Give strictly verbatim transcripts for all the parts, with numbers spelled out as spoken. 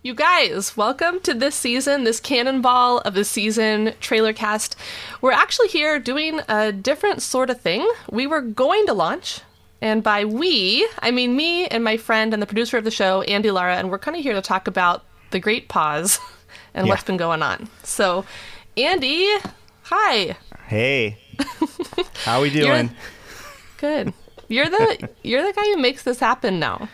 You guys, welcome to this season, this cannonball of the season, TrailerCast. We're actually here doing a different sort of thing. We were going to launch, and by we, I mean me and my friend and the producer of the show, Andy Lara, and we're kind of here to talk about the great pause and yeah. what's been going on. So, Andy, hi. Hey. How we doing? You're, good. You're the you're the guy who makes this happen now.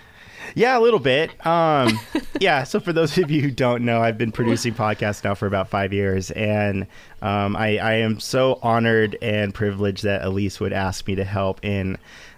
Yeah, a little bit. Um, yeah, so for those of you who don't know, I've been producing podcasts now for about five years, and um, I, I am so honored and privileged that Elise would ask me to help in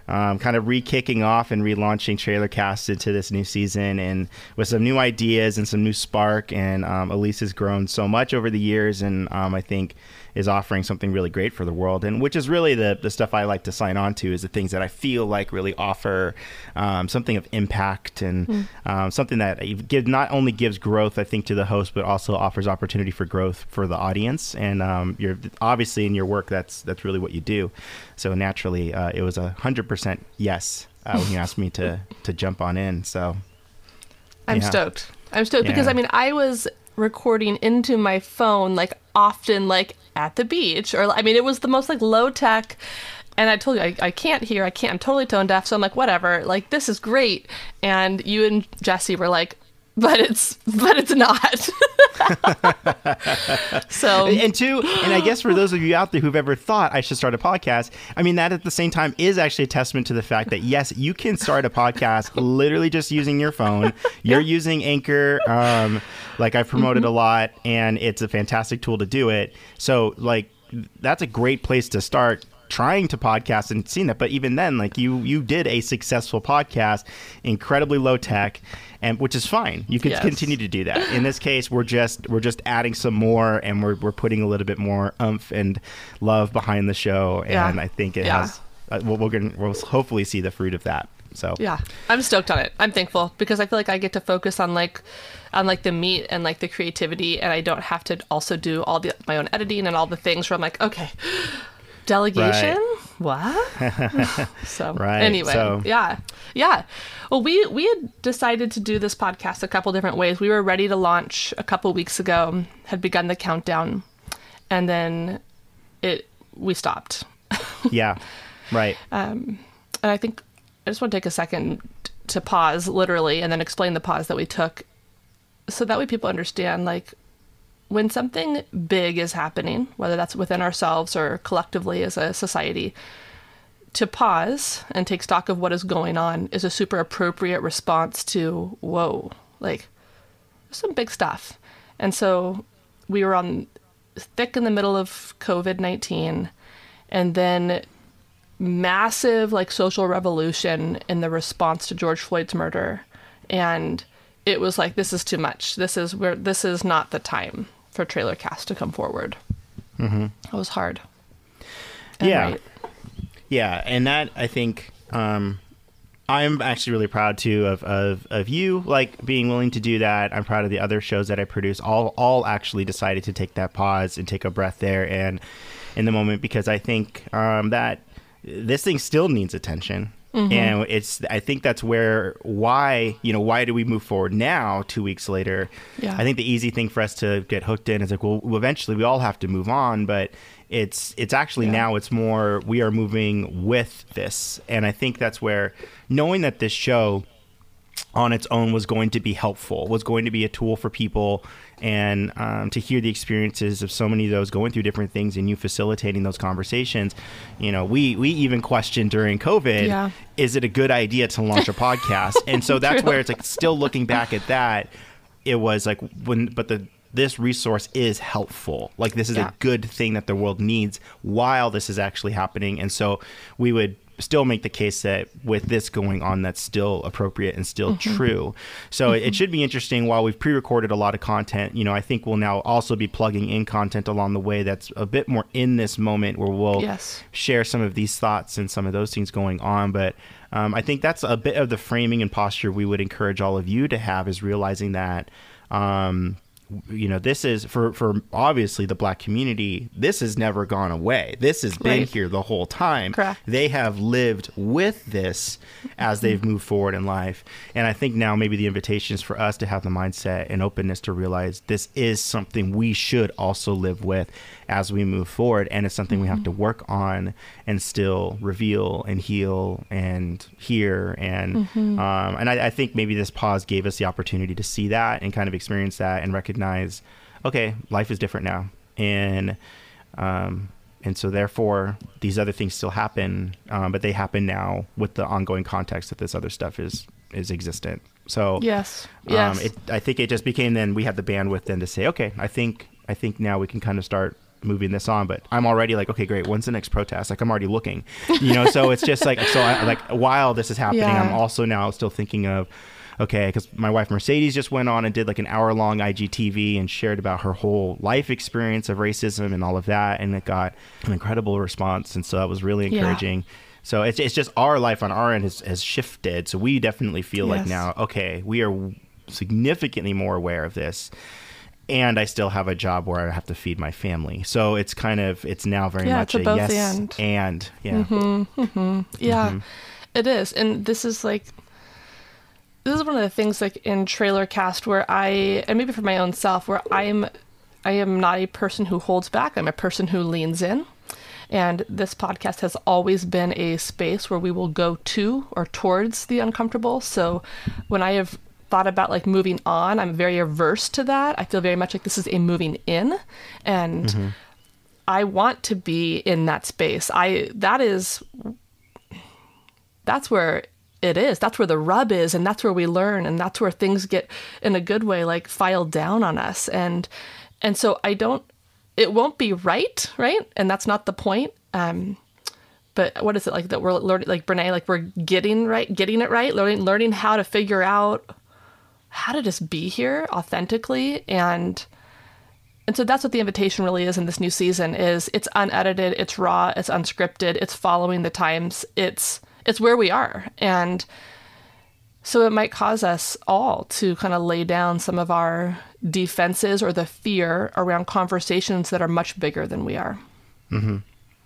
um, kind of re-kicking off and relaunching TrailerCast into this new season, and with some new ideas and some new spark. And um, Elise has grown so much over the years, and um, I think is offering something really great for the world, and which is really the the stuff I like to sign on to, is the things that I feel like really offer um, something of impact and mm. um, something that give, not only gives growth, I think, to the host, but also offers opportunity for growth for the audience. And um, you're obviously in your work, that's that's really what you do. So naturally, uh, it was a hundred percent yes uh, when you asked me to to jump on in. So I'm yeah. stoked. I'm stoked yeah. because I mean, I was recording into my phone like often, like. at the beach, or I mean, it was the most like low tech, and I told you I, I can't hear, I can't, I'm totally tone deaf, so I'm like, whatever, like this is great, and you and Jesse were like, but it's but it's not. So and two, and I guess for those of you out there who've ever thought I should start a podcast, I mean, that at the same time is actually a testament to the fact that yes, you can start a podcast literally just using your phone. You're yeah. using Anchor. Um, like I've promoted mm-hmm. a lot, and it's a fantastic tool to do it. So like that's a great place to start trying to podcast and seeing that. But even then, like you you did a successful podcast, incredibly low tech, and which is fine. You can yes. continue to do that. In this case, we're just we're just adding some more, and we're we're putting a little bit more oomph and love behind the show. And yeah. I think it yeah. has. Uh, we'll, we're gonna we'll hopefully see the fruit of that. So yeah, I'm stoked on it. I'm thankful because I feel like I get to focus on like on like the meat and like the creativity, and I don't have to also do all the my own editing and all the things where I'm like, okay. Delegation? Right. What? So right. anyway, so. yeah. Yeah. Well, we, we had decided to do this podcast a couple different ways. We were ready to launch a couple weeks ago, had begun the countdown, and then it we stopped. Yeah, right. Um, and I think I just want to take a second to pause, literally, and then explain the pause that we took so that way people understand, like, when something big is happening, whether that's within ourselves or collectively as a society, to pause and take stock of what is going on is a super appropriate response to, whoa, like some big stuff. And so we were on thick in the middle of covid nineteen, and then massive like social revolution in the response to George Floyd's murder. And it was like, this is too much. This is where this is not the time for TrailerCast to come forward. Mm-hmm. It was hard. And yeah. Right. Yeah. And that, I think, um, I'm actually really proud too of, of, of you, like being willing to do that. I'm proud of the other shows that I produce. All, all actually decided to take that pause and take a breath there and in the moment, because I think, um, that this thing still needs attention. Mm-hmm. And it's, I think that's where, why, you know, why do we move forward now, two weeks later? Yeah. I think the easy thing for us to get hooked in is like, well, eventually we all have to move on, but it's, it's actually yeah. now it's more, we are moving with this. And I think that's where knowing that this show on its own was going to be helpful, was going to be a tool for people, and um, to hear the experiences of so many of those going through different things, and you facilitating those conversations. You know, we we even questioned during COVID, yeah. is it a good idea to launch a podcast? And so that's where it's like, still looking back at that, it was like, when, but the this resource is helpful. Like this is yeah. a good thing that the world needs while this is actually happening. And so we would still make the case that with this going on, that's still appropriate and still mm-hmm. true. So mm-hmm. it should be interesting. While we've pre-recorded a lot of content, you know, I think we'll now also be plugging in content along the way that's a bit more in this moment, where we'll yes. share some of these thoughts and some of those things going on. But um, I think that's a bit of the framing and posture we would encourage all of you to have, is realizing that um, you know, this is for, for obviously the Black community, this has never gone away. This has been right. here the whole time. Correct. They have lived with this as they've moved forward in life. And I think now maybe the invitation is for us to have the mindset and openness to realize this is something we should also live with as we move forward. And it's something mm-hmm. we have to work on and still reveal and heal and hear. And mm-hmm. um, and I, I think maybe this pause gave us the opportunity to see that and kind of experience that and recognize, okay, life is different now. And um, and so therefore these other things still happen, um, but they happen now with the ongoing context that this other stuff is is existent. So yes, um, yes. It, I think it just became then we had the bandwidth then to say, okay, I think I think now we can kind of start moving this on, but I'm already like, okay, great. When's the next protest? Like I'm already looking, you know, so it's just like, so I, like while this is happening, yeah. I'm also now still thinking of, okay, because my wife Mercedes just went on and did like an hour long I G T V and shared about her whole life experience of racism and all of that. And it got an incredible response. And so that was really encouraging. Yeah. So it's, it's just our life on our end has, has shifted. So we definitely feel yes. like now, okay, we are significantly more aware of this. And I still have a job where I have to feed my family. So it's kind of, it's now very yeah, much a, a yes and. and. Yeah, mm-hmm, mm-hmm. yeah mm-hmm. it is. And this is like, this is one of the things like in TrailerCast where I, and maybe for my own self, where I'm, I am not a person who holds back. I'm a person who leans in. And this podcast has always been a space where we will go to or towards the uncomfortable. So when I have thought about like moving on, I'm very averse to that. I feel very much like this is a moving in, and mm-hmm. I want to be in that space. I, that is, that's where it is. That's where the rub is. And that's where we learn. And that's where things get in a good way, like filed down on us. And, and so I don't, it won't be right. Right. And that's not the point. Um, But what is it like that we're learning, like Brené, like we're getting right, getting it right, learning, learning how to figure out how to just be here authentically. And, and so that's what the invitation really is in this new season is it's unedited, it's raw, it's unscripted, it's following the times, it's, it's where we are. And so it might cause us all to kind of lay down some of our defenses or the fear around conversations that are much bigger than we are. Mm-hmm.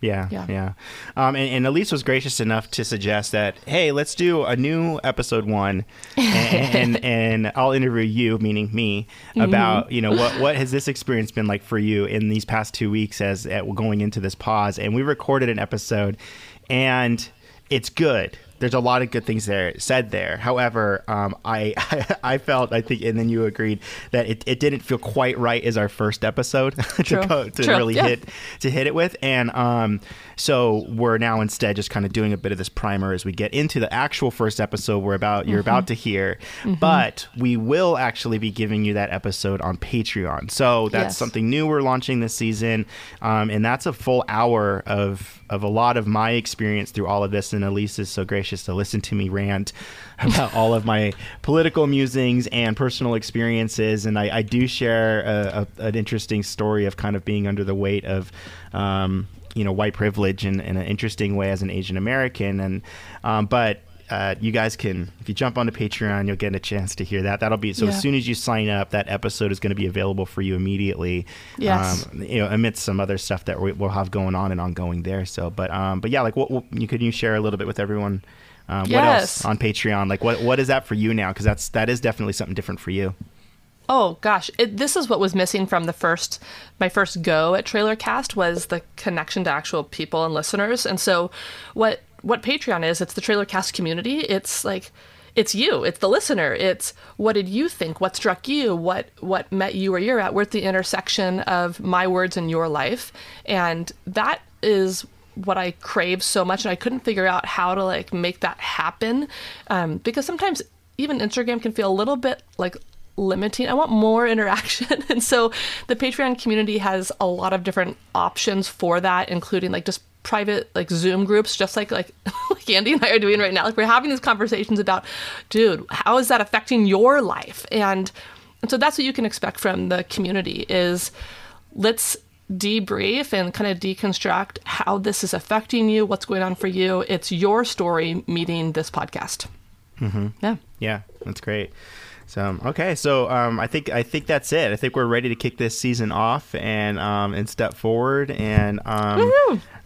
Yeah, yeah. yeah. Um, and, and Elise was gracious enough to suggest that, hey, let's do a new episode one, and and, and I'll interview you, meaning me, about mm-hmm. you know what what has this experience been like for you in these past two weeks as at, going into this pause. And we recorded an episode, and it's good. There's a lot of good things there said there. However, um, I, I I felt, I think, and then you agreed that it, it didn't feel quite right as our first episode to, go, to really yeah. hit to hit it with. And um, so we're now instead just kind of doing a bit of this primer as we get into the actual first episode we're about you're mm-hmm. about to hear. Mm-hmm. But we will actually be giving you that episode on Patreon. So that's yes. something new we're launching this season. Um, and that's a full hour of of a lot of my experience through all of this. And Elise is so gracious to listen to me rant about all of my political musings and personal experiences. And I, I do share a, a, an interesting story of kind of being under the weight of, um, you know, white privilege in, in an interesting way as an Asian American. And, um, but, Uh, you guys can, if you jump onto Patreon, you'll get a chance to hear that. That'll be, so yeah. as soon as you sign up, that episode is going to be available for you immediately. Yes. Um, you know, amidst some other stuff that we, we'll have going on and ongoing there. So, but, um, but yeah, like what, what you could you share a little bit with everyone? Um, yes. What else on Patreon? Like what, what is that for you now? Cause that's, that is definitely something different for you. Oh gosh, it, this is what was missing from the first, my first go at TrailerCast was the connection to actual people and listeners. And so what, What Patreon is, it's the TrailerCast community. It's like, it's you, it's the listener. It's what did you think? What struck you? What what met you where you're at? We're at the intersection of my words and your life. And that is what I crave so much. And I couldn't figure out how to like make that happen. Um, because sometimes even Instagram can feel a little bit like limiting. I want more interaction. And so the Patreon community has a lot of different options for that, including like just private like Zoom groups, just like, like like Andy and I are doing right now. Like we're having these conversations about, dude, how is that affecting your life? And, and so that's what you can expect from the community is let's debrief and kind of deconstruct how this is affecting you, what's going on for you. It's your story meeting this podcast. Mm-hmm. Yeah. Yeah, that's great. So okay, so um, I think I think that's it. I think we're ready to kick this season off and um, and step forward. And um,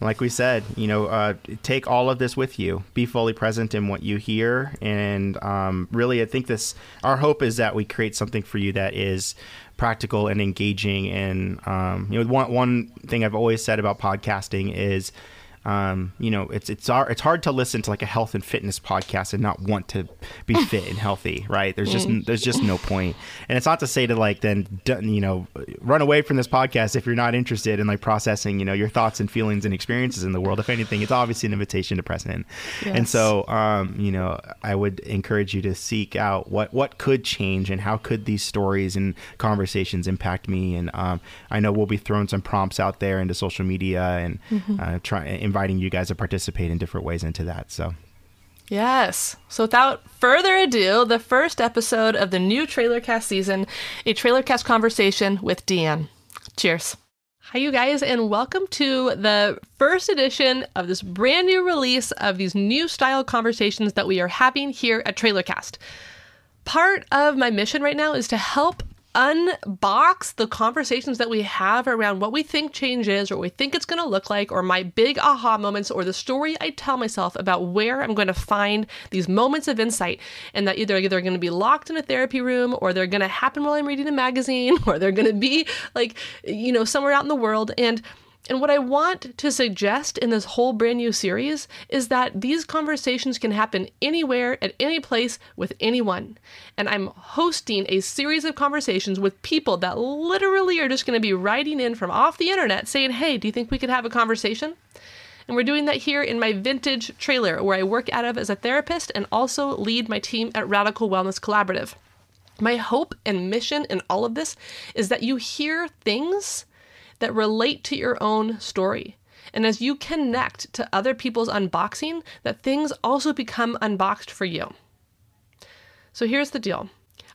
like we said, you know, uh, take all of this with you. Be fully present in what you hear. And um, really, I think this. Our hope is that we create something for you that is practical and engaging. And um, you know, one one thing I've always said about podcasting is. Um, you know, it's it's it's hard to listen to like a health and fitness podcast and not want to be fit and healthy, right? There's just there's just no point. And it's not to say to like then you know run away from this podcast if you're not interested in like processing you know your thoughts and feelings and experiences in the world. If anything, it's obviously an invitation to press in. Yes. And so um, you know, I would encourage you to seek out what what could change and how could these stories and conversations impact me. And um, I know we'll be throwing some prompts out there into social media and mm-hmm. uh, try and. inviting you guys to participate in different ways into that. So yes. So without further ado, the first episode of the new TrailerCast season, a TrailerCast conversation with DeAnne. Cheers. Hi, you guys, and welcome to the first edition of this brand new release of these new style conversations that we are having here at TrailerCast. Part of my mission right now is to help unbox the conversations that we have around what we think change is, or what we think it's going to look like, or my big aha moments, or the story I tell myself about where I'm going to find these moments of insight, and that either they're going to be locked in a therapy room, or they're going to happen while I'm reading a magazine, or they're going to be like, you know, somewhere out in the world. And And what I want to suggest in this whole brand new series is that these conversations can happen anywhere, at any place, with anyone. And I'm hosting a series of conversations with people that literally are just going to be writing in from off the internet saying, hey, do you think we could have a conversation? And we're doing that here in my vintage trailer where I work out of as a therapist and also lead my team at Radical Wellness Collaborative. My hope and mission in all of this is that you hear things that relate to your own story. And as you connect to other people's unboxing, that things also become unboxed for you. So here's the deal.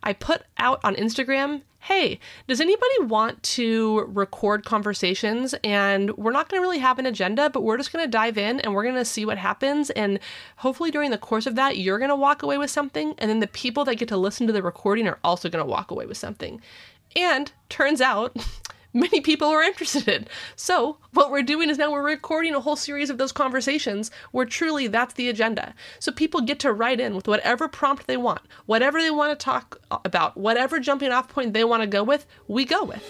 I put out on Instagram, hey, does anybody want to record conversations? And we're not going to really have an agenda, but we're just going to dive in and we're going to see what happens. And hopefully during the course of that, you're going to walk away with something. And then the people that get to listen to the recording are also going to walk away with something. And turns out... many people are interested. So what we're doing is now we're recording a whole series of those conversations where truly that's the agenda. So people get to write in with whatever prompt they want, whatever they want to talk about, whatever jumping off point they want to go with, we go with.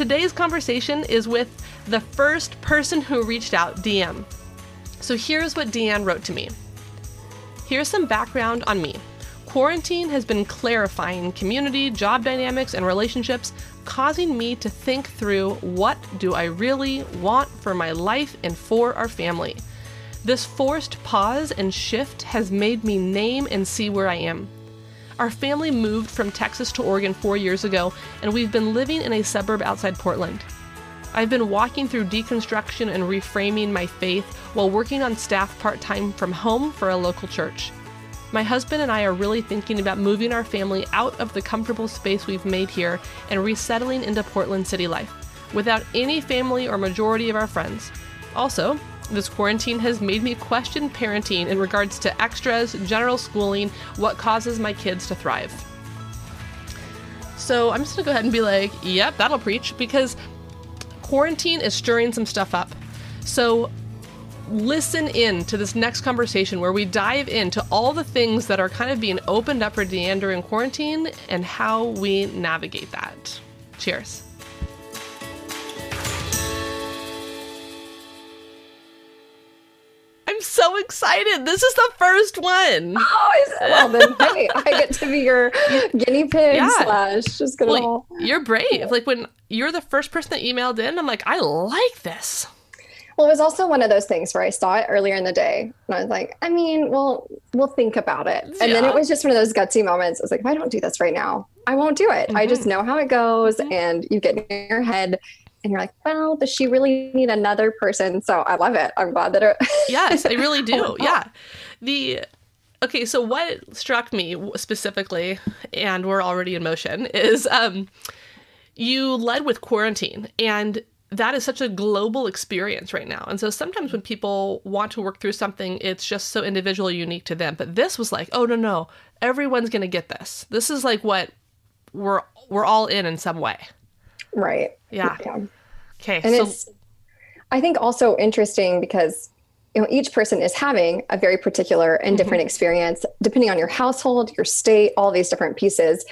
Today's conversation is with the first person who reached out, D M. So here's what DeAnne wrote to me. Here's some background on me. Quarantine has been clarifying community, job dynamics, and relationships, causing me to think through what do I really want for my life and for our family. This forced pause and shift has made me name and see where I am. Our family moved from Texas to Oregon four years ago, and we've been living in a suburb outside Portland. I've been walking through deconstruction and reframing my faith while working on staff part-time from home for a local church. My husband and I are really thinking about moving our family out of the comfortable space we've made here and resettling into Portland city life, without any family or majority of our friends. Also, this quarantine has made me question parenting in regards to extras, general schooling, what causes my kids to thrive. So I'm just gonna go ahead and be like, yep, that'll preach, because quarantine is stirring some stuff up. So listen in to this next conversation where we dive into all the things that are kind of being opened up for DeAnne during quarantine and how we navigate that. Cheers. I'm so excited. This is the first one. Oh, is it? Well, then, hey, I get to be your guinea pig yeah. slash just gonna. Like, you're brave. Like when you're the first person that emailed in, I'm like, I like this. Well, it was also one of those things where I saw it earlier in the day and I was like, I mean, well, we'll think about it. Yeah. And then it was just one of those gutsy moments. I was like, if I don't do this right now, I won't do it. Mm-hmm. I just know how it goes. Mm-hmm. And you get in your head and you're like, well, does she really need another person? So I love it. I'm glad that it. Yes, I really do. Yeah. The, okay. So what struck me specifically, and we're already in motion, is um, you led with quarantine, and that is such a global experience right now. And so sometimes when people want to work through something, it's just so individually unique to them. But this was like, oh, no, no, everyone's going to get this. This is like what we're we're all in in some way. Right. Yeah. yeah. Okay. And so it's, I think, also interesting because, you know, each person is having a very particular and different mm-hmm. experience, depending on your household, your state, all these different pieces.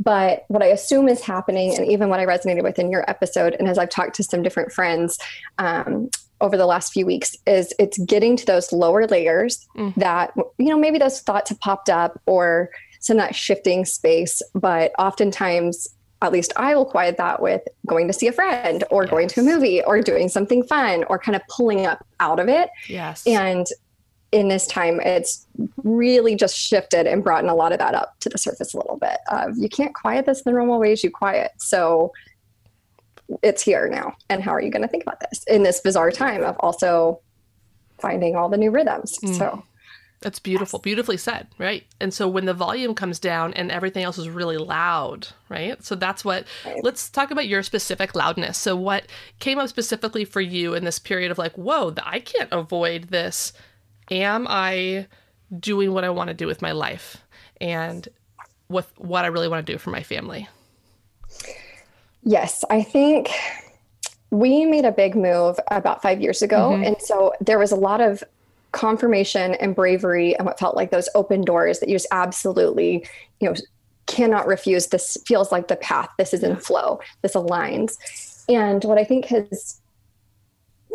But what I assume is happening, and even what I resonated with in your episode, and as I've talked to some different friends um, over the last few weeks, is it's getting to those lower layers mm-hmm. that, you know, maybe those thoughts have popped up or some that shifting space. But oftentimes, at least I will quiet that with going to see a friend or yes. going to a movie or doing something fun or kind of pulling up out of it. Yes. And in this time, it's really just shifted and brought in a lot of that up to the surface a little bit. Of you can't quiet this in the normal ways you quiet. So it's here now. And how are you going to think about this in this bizarre time of also finding all the new rhythms? Mm. So that's beautiful, yes. beautifully said, right? And so when the volume comes down and everything else is really loud, right? So that's what, right. let's talk about your specific loudness. So what came up specifically for you in this period of like, whoa, I can't avoid this. Am I doing what I want to do with my life and with what I really want to do for my family? Yes, I think we made a big move about five years ago. Mm-hmm. And so there was a lot of confirmation and bravery and what felt like those open doors that you just absolutely, you know, cannot refuse. This feels like the path. This is in flow. This aligns. And what I think has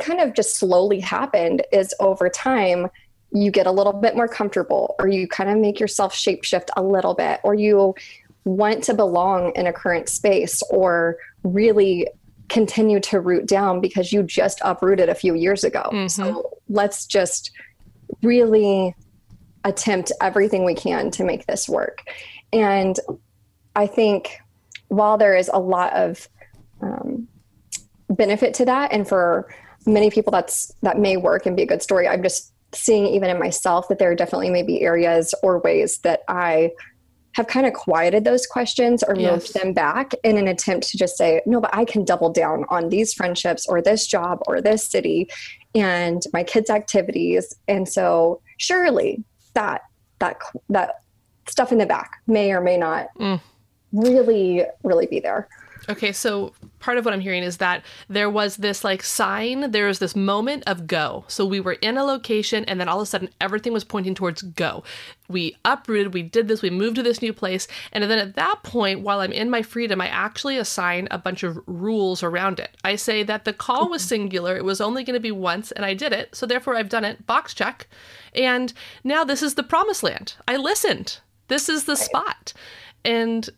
kind of just slowly happened is over time, you get a little bit more comfortable, or you kind of make yourself shapeshift a little bit, or you want to belong in a current space or really continue to root down because you just uprooted a few years ago. Mm-hmm. So let's just really attempt everything we can to make this work. And I think while there is a lot of um, benefit to that, and for many people that's, that may work and be a good story, I'm just seeing even in myself that there are definitely maybe areas or ways that I have kind of quieted those questions or yes. moved them back in an attempt to just say, no, but I can double down on these friendships or this job or this city and my kids' activities. And so surely that, that, that stuff in the back may or may not mm. really, really be there. Okay, so part of what I'm hearing is that there was this like sign, there was this moment of go. So we were in a location and then all of a sudden everything was pointing towards go. We uprooted, we did this, we moved to this new place. And then at that point, while I'm in my freedom, I actually assign a bunch of rules around it. I say that the call was singular, it was only going to be once, and I did it. So therefore I've done it, box check. And now this is the promised land. I listened. This is the spot. And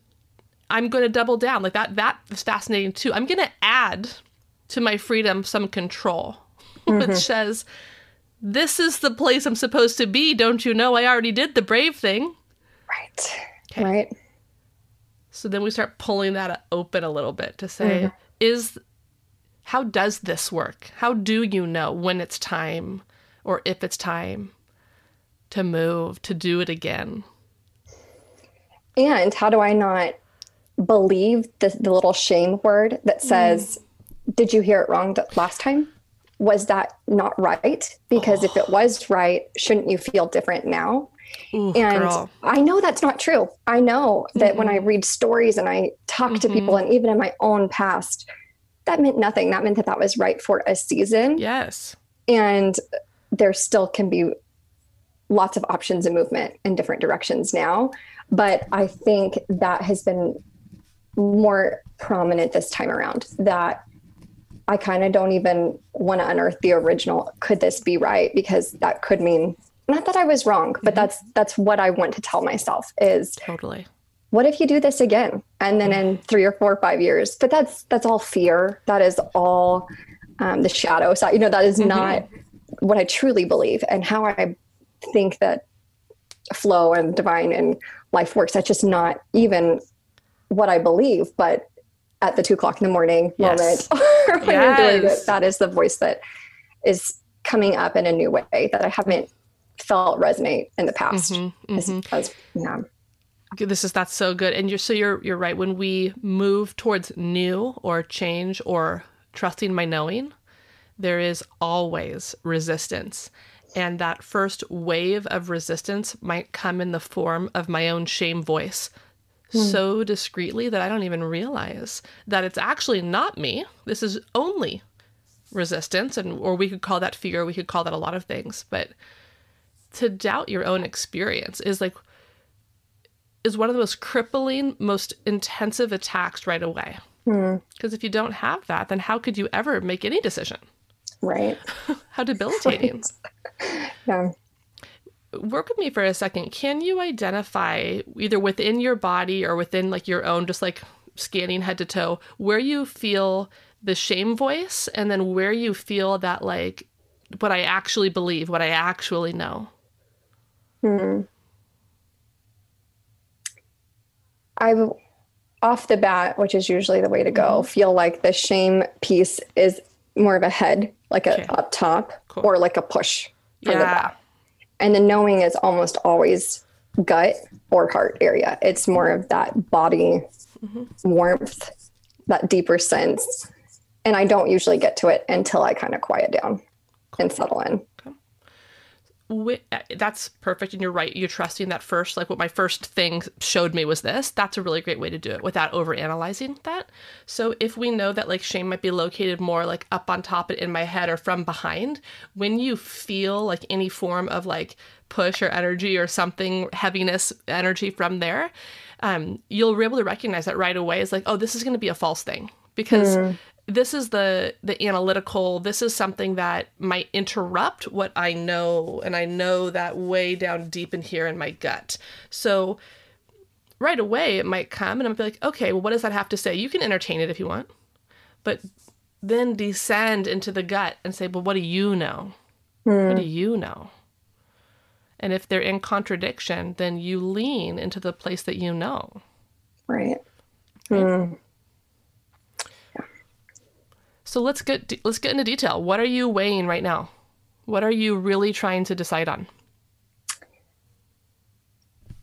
I'm going to double down like that. That is fascinating too. I'm going to add to my freedom some control, mm-hmm. which says, this is the place I'm supposed to be. Don't you know? I already did the brave thing. Right. Okay. Right. So then we start pulling that open a little bit to say, mm-hmm. is, how does this work? How do you know when it's time or if it's time to move, to do it again? And how do I not believe the, the little shame word that says, mm. did you hear it wrong last time? Was that not right? Because oh. if it was right, shouldn't you feel different now? Ooh, and girl. I know that's not true. I know that mm-hmm. when I read stories and I talk mm-hmm. to people, and even in my own past, that meant nothing. That meant that that was right for a season. Yes. And there still can be lots of options and movement in different directions now. But I think that has been more prominent this time around, that I kind of don't even want to unearth the original. Could this be right? Because that could mean, not that I was wrong, but mm-hmm. that's, that's what I want to tell myself is totally. What if you do this again? And then mm-hmm. in three or four or five years, but that's, that's all fear. That is all um, the shadow side, you know, that is mm-hmm. not what I truly believe and how I think that flow and divine and life works. That's just not even what I believe, but at the two o'clock in the morning yes. moment, or when yes. you're doing it, that is the voice that is coming up in a new way that I haven't felt resonate in the past. Mm-hmm, mm-hmm. As, as, yeah. This is, that's so good. And you're, so you're, you're right. When we move towards new or change or trusting my knowing, there is always resistance. And that first wave of resistance might come in the form of my own shame voice mm. so discreetly that I don't even realize that it's actually not me. This is only resistance. And, or we could call that fear. We could call that a lot of things, but to doubt your own experience is like, is one of the most crippling, most intensive attacks right away. Mm. 'Cause if you don't have that, then how could you ever make any decision? Right. How debilitating. Yeah. Work with me for a second. Can you identify either within your body or within like your own, just like scanning head to toe, where you feel the shame voice and then where you feel that like what I actually believe, what I actually know? Hmm. I've off the bat, which is usually the way to go, mm-hmm. feel like the shame piece is more of a head, like a okay. up top cool. or like a push from yeah. the back. And the knowing is almost always gut or heart area. It's more of that body mm-hmm. warmth, that deeper sense. And I don't usually get to it until I kind of quiet down cool. and settle in. Okay. We, that's perfect. And you're right. You're trusting that first, like what my first thing showed me was this. That's a really great way to do it without overanalyzing that. So if we know that like shame might be located more like up on top in my head or from behind, when you feel like any form of like push or energy or something, heaviness, energy from there, um, you'll be able to recognize that right away. It's like, oh, this is going to be a false thing because mm. this is the the analytical, this is something that might interrupt what I know, and I know that way down deep in here in my gut. So right away it might come and I'm like, okay, well, what does that have to say? You can entertain it if you want, but then descend into the gut and say, well, what do you know? Mm. What do you know? And if they're in contradiction, then you lean into the place that you know. Right. Right? Mm. So let's get let's get into detail. What are you weighing right now? What are you really trying to decide on?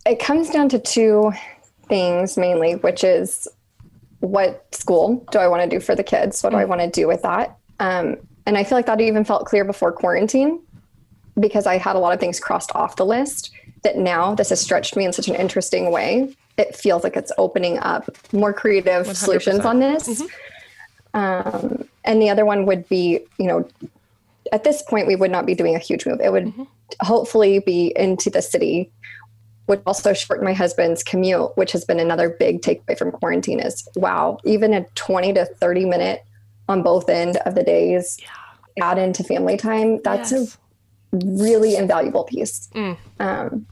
It comes down to two things mainly, which is what school do I want to do for the kids? What do I want to do with that? Um, and I feel like that even felt clear before quarantine because I had a lot of things crossed off the list that now this has stretched me in such an interesting way. It feels like it's opening up more creative one hundred percent solutions on this. Mm-hmm. Um, and the other one would be, you know, at this point, we would not be doing a huge move. It would mm-hmm. hopefully be into the city, would also shorten my husband's commute, which has been another big takeaway from quarantine is, wow, even a twenty to thirty minute on both end of the days yeah. add into family time. That's yes. a really invaluable piece. Mm. Um,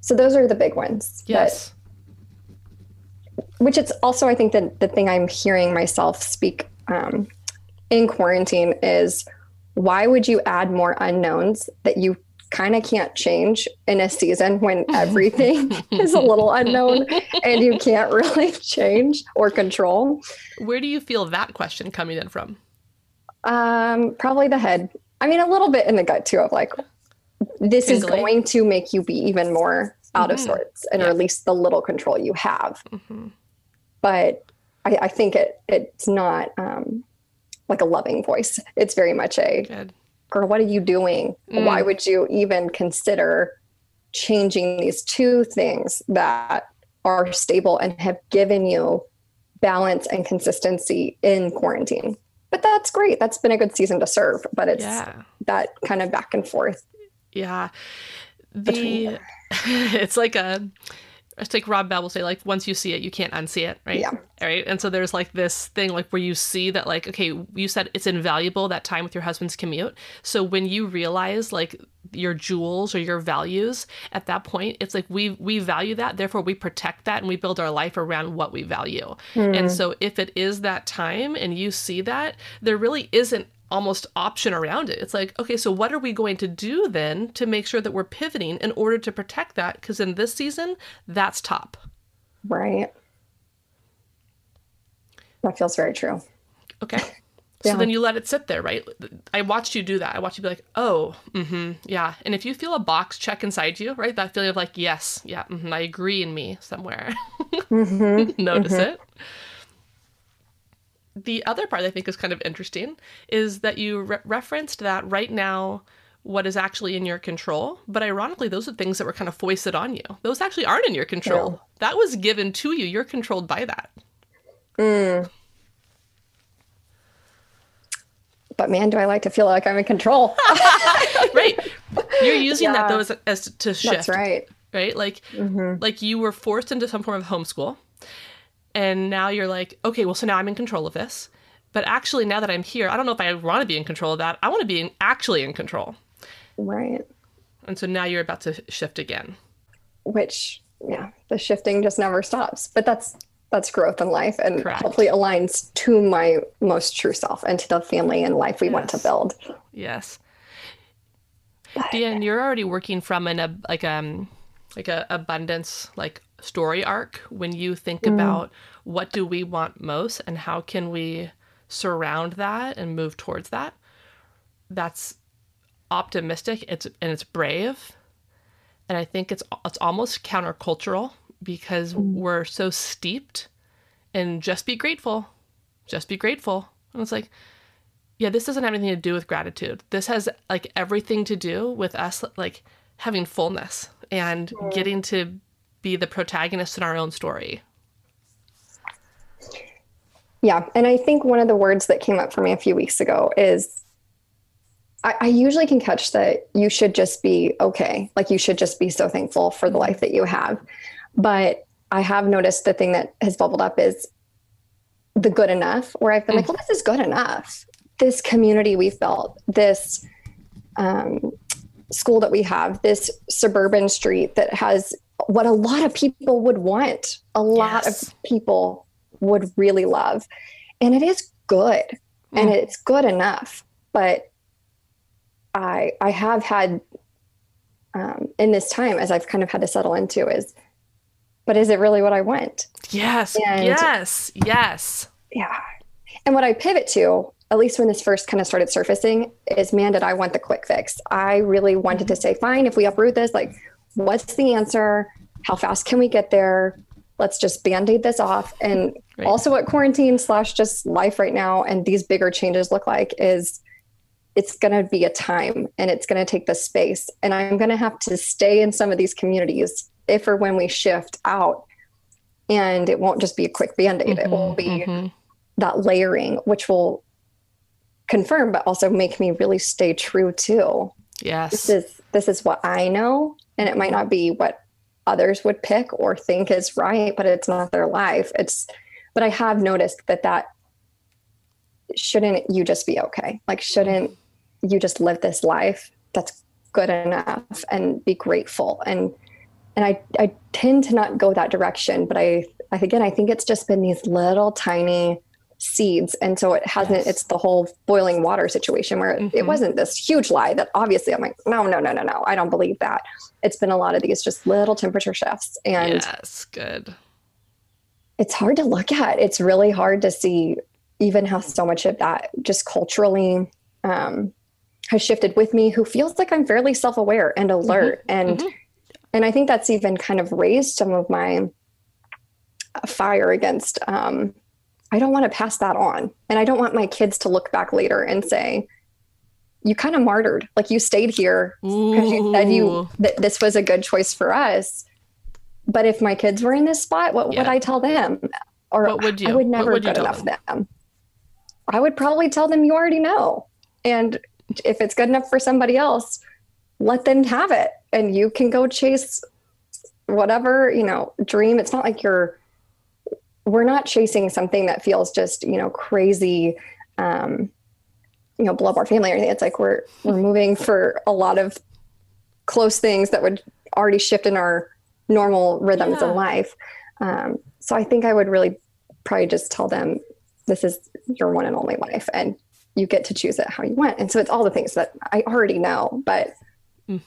so those are the big ones. Yes. But, which it's also, I think that the thing I'm hearing myself speak um, in quarantine is why would you add more unknowns that you kind of can't change in a season when everything is a little unknown and you can't really change or control? Where do you feel that question coming in from? Um, probably the head. I mean, a little bit in the gut too of like, this Tingly. Is going to make you be even more out mm-hmm. of sorts and yeah. release the little control you have. Mm-hmm. But I, I think it it's not um, like a loving voice. It's very much a, Good. Girl, what are you doing? Mm. Why would you even consider changing these two things that are stable and have given you balance and consistency in quarantine? But that's great. That's been a good season to serve. But it's yeah. that kind of back and forth. Yeah. The, between them. It's like a... it's like Rob Bell will say, like, once you see it, you can't unsee it, right? Yeah. All right. And so there's like this thing, like, where you see that, like, okay, you said it's invaluable, that time with your husband's commute. So when you realize, like, your jewels or your values at that point, it's like we we value that, therefore we protect that and we build our life around what we value. Mm. And so if it is that time and you see that, there really isn't almost option around it. It's like, okay, so what are we going to do then to make sure that we're pivoting in order to protect that? Because in this season, that's top. Right. That feels very true. Okay. Yeah. So then you let it sit there, right? I watched you do that. I watched you be like, oh, mm-hmm, yeah. And if you feel a box check inside you, right? That feeling of like, yes, yeah, mm-hmm, I agree in me somewhere. Mm-hmm. Notice mm-hmm. it. The other part I think is kind of interesting is that you re- referenced that right now, what is actually in your control. But ironically, those are things that were kind of foisted on you. Those actually aren't in your control. Yeah. That was given to you. You're controlled by that. Mm. But man, do I like to feel like I'm in control. Right. You're using yeah. that though as, as to shift. That's right. Right? Like, mm-hmm. like you were forced into some form of homeschool. And now you're like, okay, well, so now I'm in control of this. But actually, now that I'm here, I don't know if I want to be in control of that. I want to be in, actually in control. Right. And so now you're about to shift again. Which, yeah, the shifting just never stops. But that's that's growth in life and Correct. Hopefully aligns to my most true self and to the family and life we yes. want to build. Yes. DeAnne, you're already working from an ab- like um like a abundance like story arc when you think mm. about what do we want most and how can we surround that and move towards that. That's optimistic. It's and it's brave. And I think it's it's almost countercultural because mm. we're so steeped in just be grateful. Just be grateful. And it's like, yeah, this doesn't have anything to do with gratitude. This has like everything to do with us like having fullness and mm. getting to be the protagonist in our own story. Yeah. And I think one of the words that came up for me a few weeks ago is I, I usually can catch that you should just be okay. Like you should just be so thankful for the life that you have. But I have noticed the thing that has bubbled up is the good enough, where I've been mm-hmm. like, well, this is good enough. This community we've built, this um, school that we have, this suburban street that has what a lot of people would want, a lot yes. of people would really love. And it is good mm. and it's good enough. But I, I have had, um, in this time, as I've kind of had to settle into is, but is it really what I want? Yes. And yes. Yes. Yeah. And what I pivot to, at least when this first kind of started surfacing, is, man, did I want the quick fix? I really wanted to say, fine, if we uproot this, like, what's the answer? How fast can we get there? Let's just Band-Aid this off. And right. also what quarantine slash just life right now and these bigger changes look like is it's going to be a time and it's going to take the space. And I'm going to have to stay in some of these communities if or when we shift out. And it won't just be a quick Band-Aid. Mm-hmm, it will be mm-hmm. that layering, which will confirm, but also make me really stay true to. Yes. This is, this is what I know. And it might not be what others would pick or think is right, but it's not their life. It's, but I have noticed that that shouldn't you just be okay? Like, shouldn't you just live this life that's good enough and be grateful? And, and I, I tend to not go that direction, but I, I, again, I think it's just been these little tiny seeds. And so it hasn't, yes. it's the whole boiling water situation where mm-hmm. it wasn't this huge lie that obviously I'm like, no, no, no, no, no. I don't believe that. It's been a lot of these just little temperature shifts and yes, good. It's hard to look at. It's really hard to see even how so much of that just culturally um, has shifted with me, who feels like I'm fairly self-aware and alert. Mm-hmm. And, mm-hmm. and I think that's even kind of raised some of my fire against, um, I don't want to pass that on. And I don't want my kids to look back later and say, you kind of martyred, like you stayed here because you said you, that this was a good choice for us. But if my kids were in this spot, what yeah. would I tell them? Or what would you? I would never would good enough them? them. I would probably tell them you already know. And if it's good enough for somebody else, let them have it. And you can go chase whatever, you know, dream. It's not like you're, we're not chasing something that feels just, you know, crazy, um, you know, blow up our family or anything. It's like, we're, we're moving for a lot of close things that would already shift in our normal rhythms yeah. of life. Um, so I think I would really probably just tell them, this is your one and only life and you get to choose it how you want. And so it's all the things that I already know, but mm.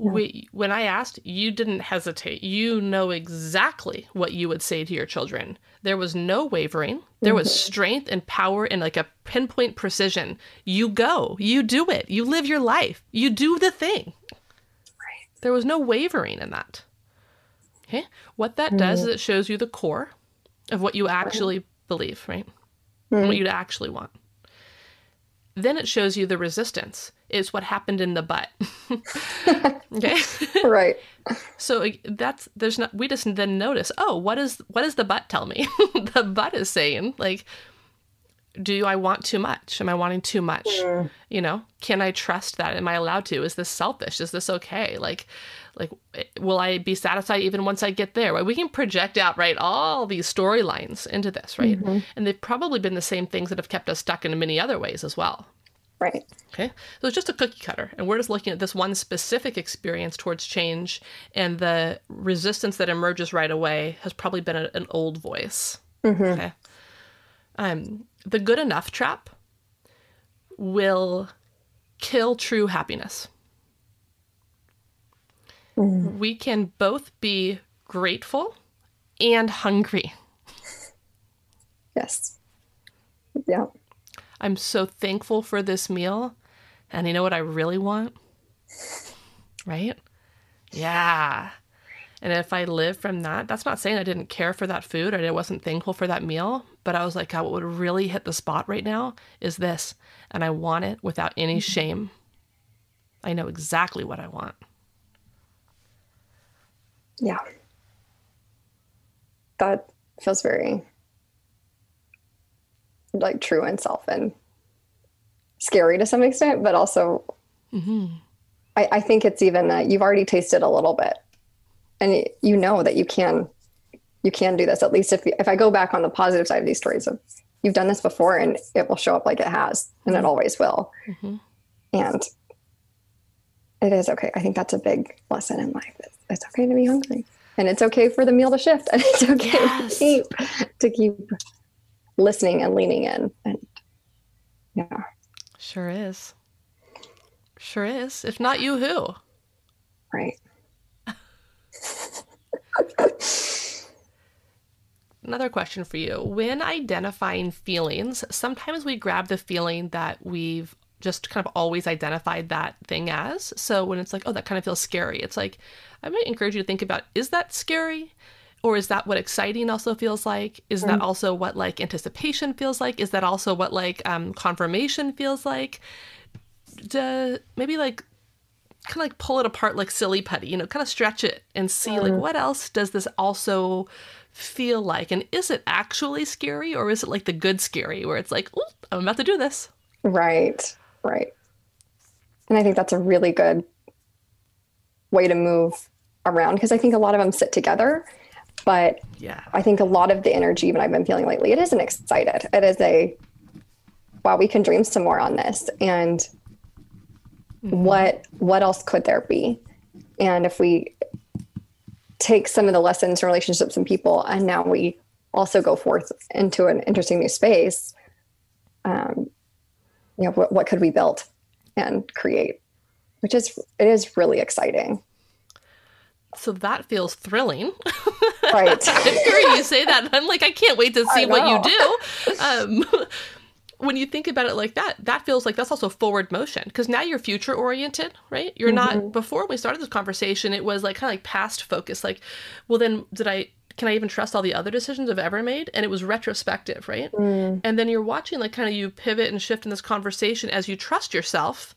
Yeah. We, when I asked, you didn't hesitate. You know exactly what you would say to your children. There was no wavering. There mm-hmm. was strength and power and like a pinpoint precision. You go, you do it, you live your life, you do the thing. Right. There was no wavering in that. Okay. What that mm-hmm. does is it shows you the core of what you actually right. believe, right? Mm-hmm. And what you'd actually want. Then it shows you the resistance. It's what happened in the butt. Okay. Right. So that's, there's not, we just then notice, oh, what is, what does the butt tell me? The butt is saying, like, do I want too much? Am I wanting too much? Yeah. You know, can I trust that? Am I allowed to? Is this selfish? Is this okay? Like, like, will I be satisfied even once I get there? Right? We can project out, right, all these storylines into this, right? Mm-hmm. And they've probably been the same things that have kept us stuck in many other ways as well. Right. Okay. So it's just a cookie cutter. And we're just looking at this one specific experience towards change, and the resistance that emerges right away has probably been a, an old voice. Mm-hmm. Okay. Um, the good enough trap will kill true happiness. Mm. We can both be grateful and hungry. Yes. Yeah. I'm so thankful for this meal. And you know what I really want? Right? Yeah. And if I live from that, that's not saying I didn't care for that food or I wasn't thankful for that meal, but I was like, God, what would really hit the spot right now is this. And I want it without any shame. I know exactly what I want. Yeah. That feels very... like true and self and scary to some extent, but also mm-hmm. I, I think it's even that you've already tasted a little bit and you know that you can, you can do this. At least if, if I go back on the positive side of these stories of you've done this before and it will show up like it has, and mm-hmm. it always will. Mm-hmm. And it is okay. I think that's a big lesson in life. It's, it's okay to be hungry, and it's okay for the meal to shift, and it's okay yes. to keep, to keep listening and leaning in. And yeah, sure is. Sure is. If not you, who? Right. Another question for you. When identifying feelings, sometimes we grab the feeling that we've just kind of always identified that thing as. So when it's like, oh, that kind of feels scary, it's like, I might encourage you to think about, is that scary? Or is that what exciting also feels like? Is mm-hmm. that also what like anticipation feels like? Is that also what like um, confirmation feels like? Duh, maybe like kind of like pull it apart like silly putty, you know, kind of stretch it and see mm-hmm. like what else does this also feel like? And is it actually scary, or is it like the good scary where it's like, oh, I'm about to do this? Right, right. And I think that's a really good way to move around, because I think a lot of them sit together. But yeah. I think a lot of the energy that I've been feeling lately, it isn't excited. It is a, wow, we can dream some more on this. And mm-hmm. what what else could there be? And if we take some of the lessons from relationships and people, and now we also go forth into an interesting new space, um, you know, what, what could we build and create? Which is, it is really exciting. So that feels thrilling. Right. I'm hearing you say that. I'm like, I can't wait to see what you do. Um, when you think about it like that, that feels like that's also forward motion, because now you're future oriented, right? You're mm-hmm. not, before we started this conversation, it was like kind of like past focused, like, well, then did I, can I even trust all the other decisions I've ever made? And it was retrospective, right? Mm. And then you're watching like kind of you pivot and shift in this conversation as you trust yourself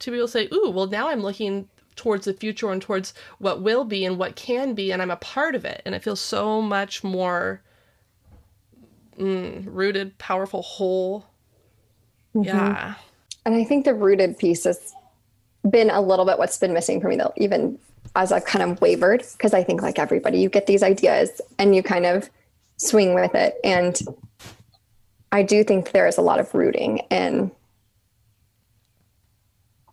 to be able to say, ooh, well, now I'm looking towards the future and towards what will be and what can be, and I'm a part of it, and it feels so much more mm, rooted, powerful, whole. Mm-hmm. Yeah. And I think the rooted piece has been a little bit what's been missing for me, though, even as I kind of wavered, because I think like everybody, you get these ideas and you kind of swing with it. And I do think there is a lot of rooting in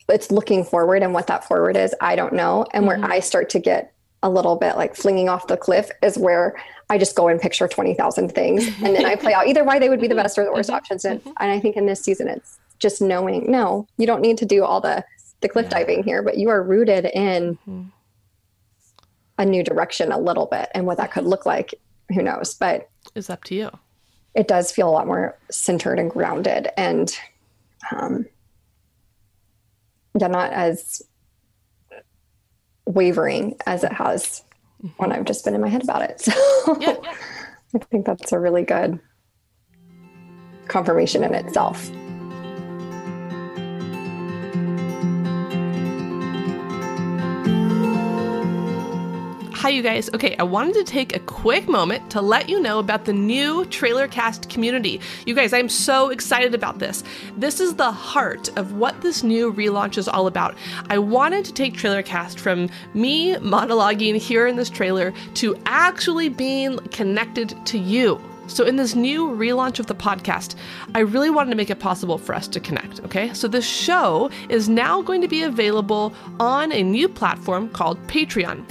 it's looking forward, and what that forward is, I don't know. And mm-hmm. where I start to get a little bit like flinging off the cliff is where I just go and picture twenty thousand things. And then I play out either why they would be the best or the worst options. And, and I think in this season, it's just knowing, no, you don't need to do all the, the cliff yeah. diving here, but you are rooted in mm-hmm. a new direction a little bit, and what that could look like, who knows, but it's up to you. It does feel a lot more centered and grounded, and, um, yeah, not as wavering as it has when I've just been in my head about it. So yeah, yeah. I think that's a really good confirmation in itself. Hi, you guys. Okay, I wanted to take a quick moment to let you know about the new TrailerCast community. You guys, I'm so excited about this. This is the heart of what this new relaunch is all about. I wanted to take TrailerCast from me monologuing here in this trailer to actually being connected to you. So in this new relaunch of the podcast, I really wanted to make it possible for us to connect, okay? So this show is now going to be available on a new platform called Patreon.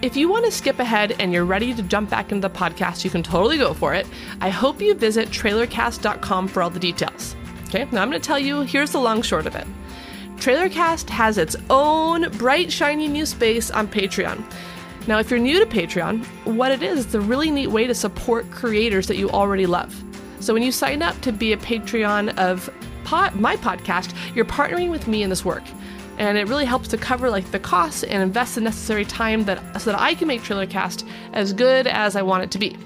If you want to skip ahead and you're ready to jump back into the podcast, you can totally go for it. I hope you visit trailercast dot com for all the details. Okay, now I'm going to tell you, here's the long short of it. TrailerCast has its own bright, shiny new space on Patreon. Now, if you're new to Patreon, what it is, it's a really neat way to support creators that you already love. So when you sign up to be a Patreon of pod, my podcast, you're partnering with me in this work. And it really helps to cover like the costs and invest the necessary time that so that I can make TrailerCast as good as I want it to be.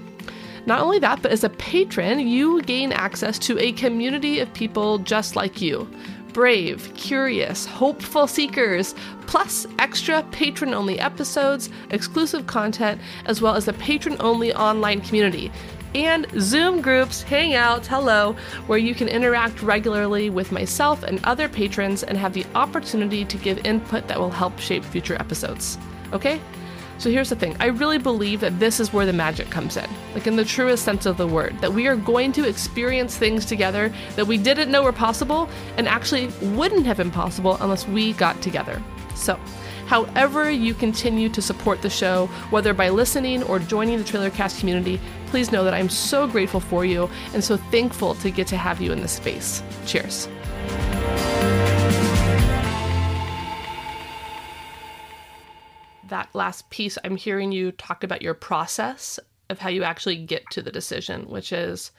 Not only that, but as a patron, you gain access to a community of people just like you. Brave, curious, hopeful seekers, plus extra patron-only episodes, exclusive content, as well as a patron-only online community. And Zoom groups, hangouts, hello, where you can interact regularly with myself and other patrons and have the opportunity to give input that will help shape future episodes. Okay? So here's the thing. I really believe that this is where the magic comes in, like in the truest sense of the word, that we are going to experience things together that we didn't know were possible and actually wouldn't have been possible unless we got together. So however you continue to support the show, whether by listening or joining the TrailerCast community, please know that I'm so grateful for you and so thankful to get to have you in this space. Cheers. That last piece, I'm hearing you talk about your process of how you actually get to the decision, which is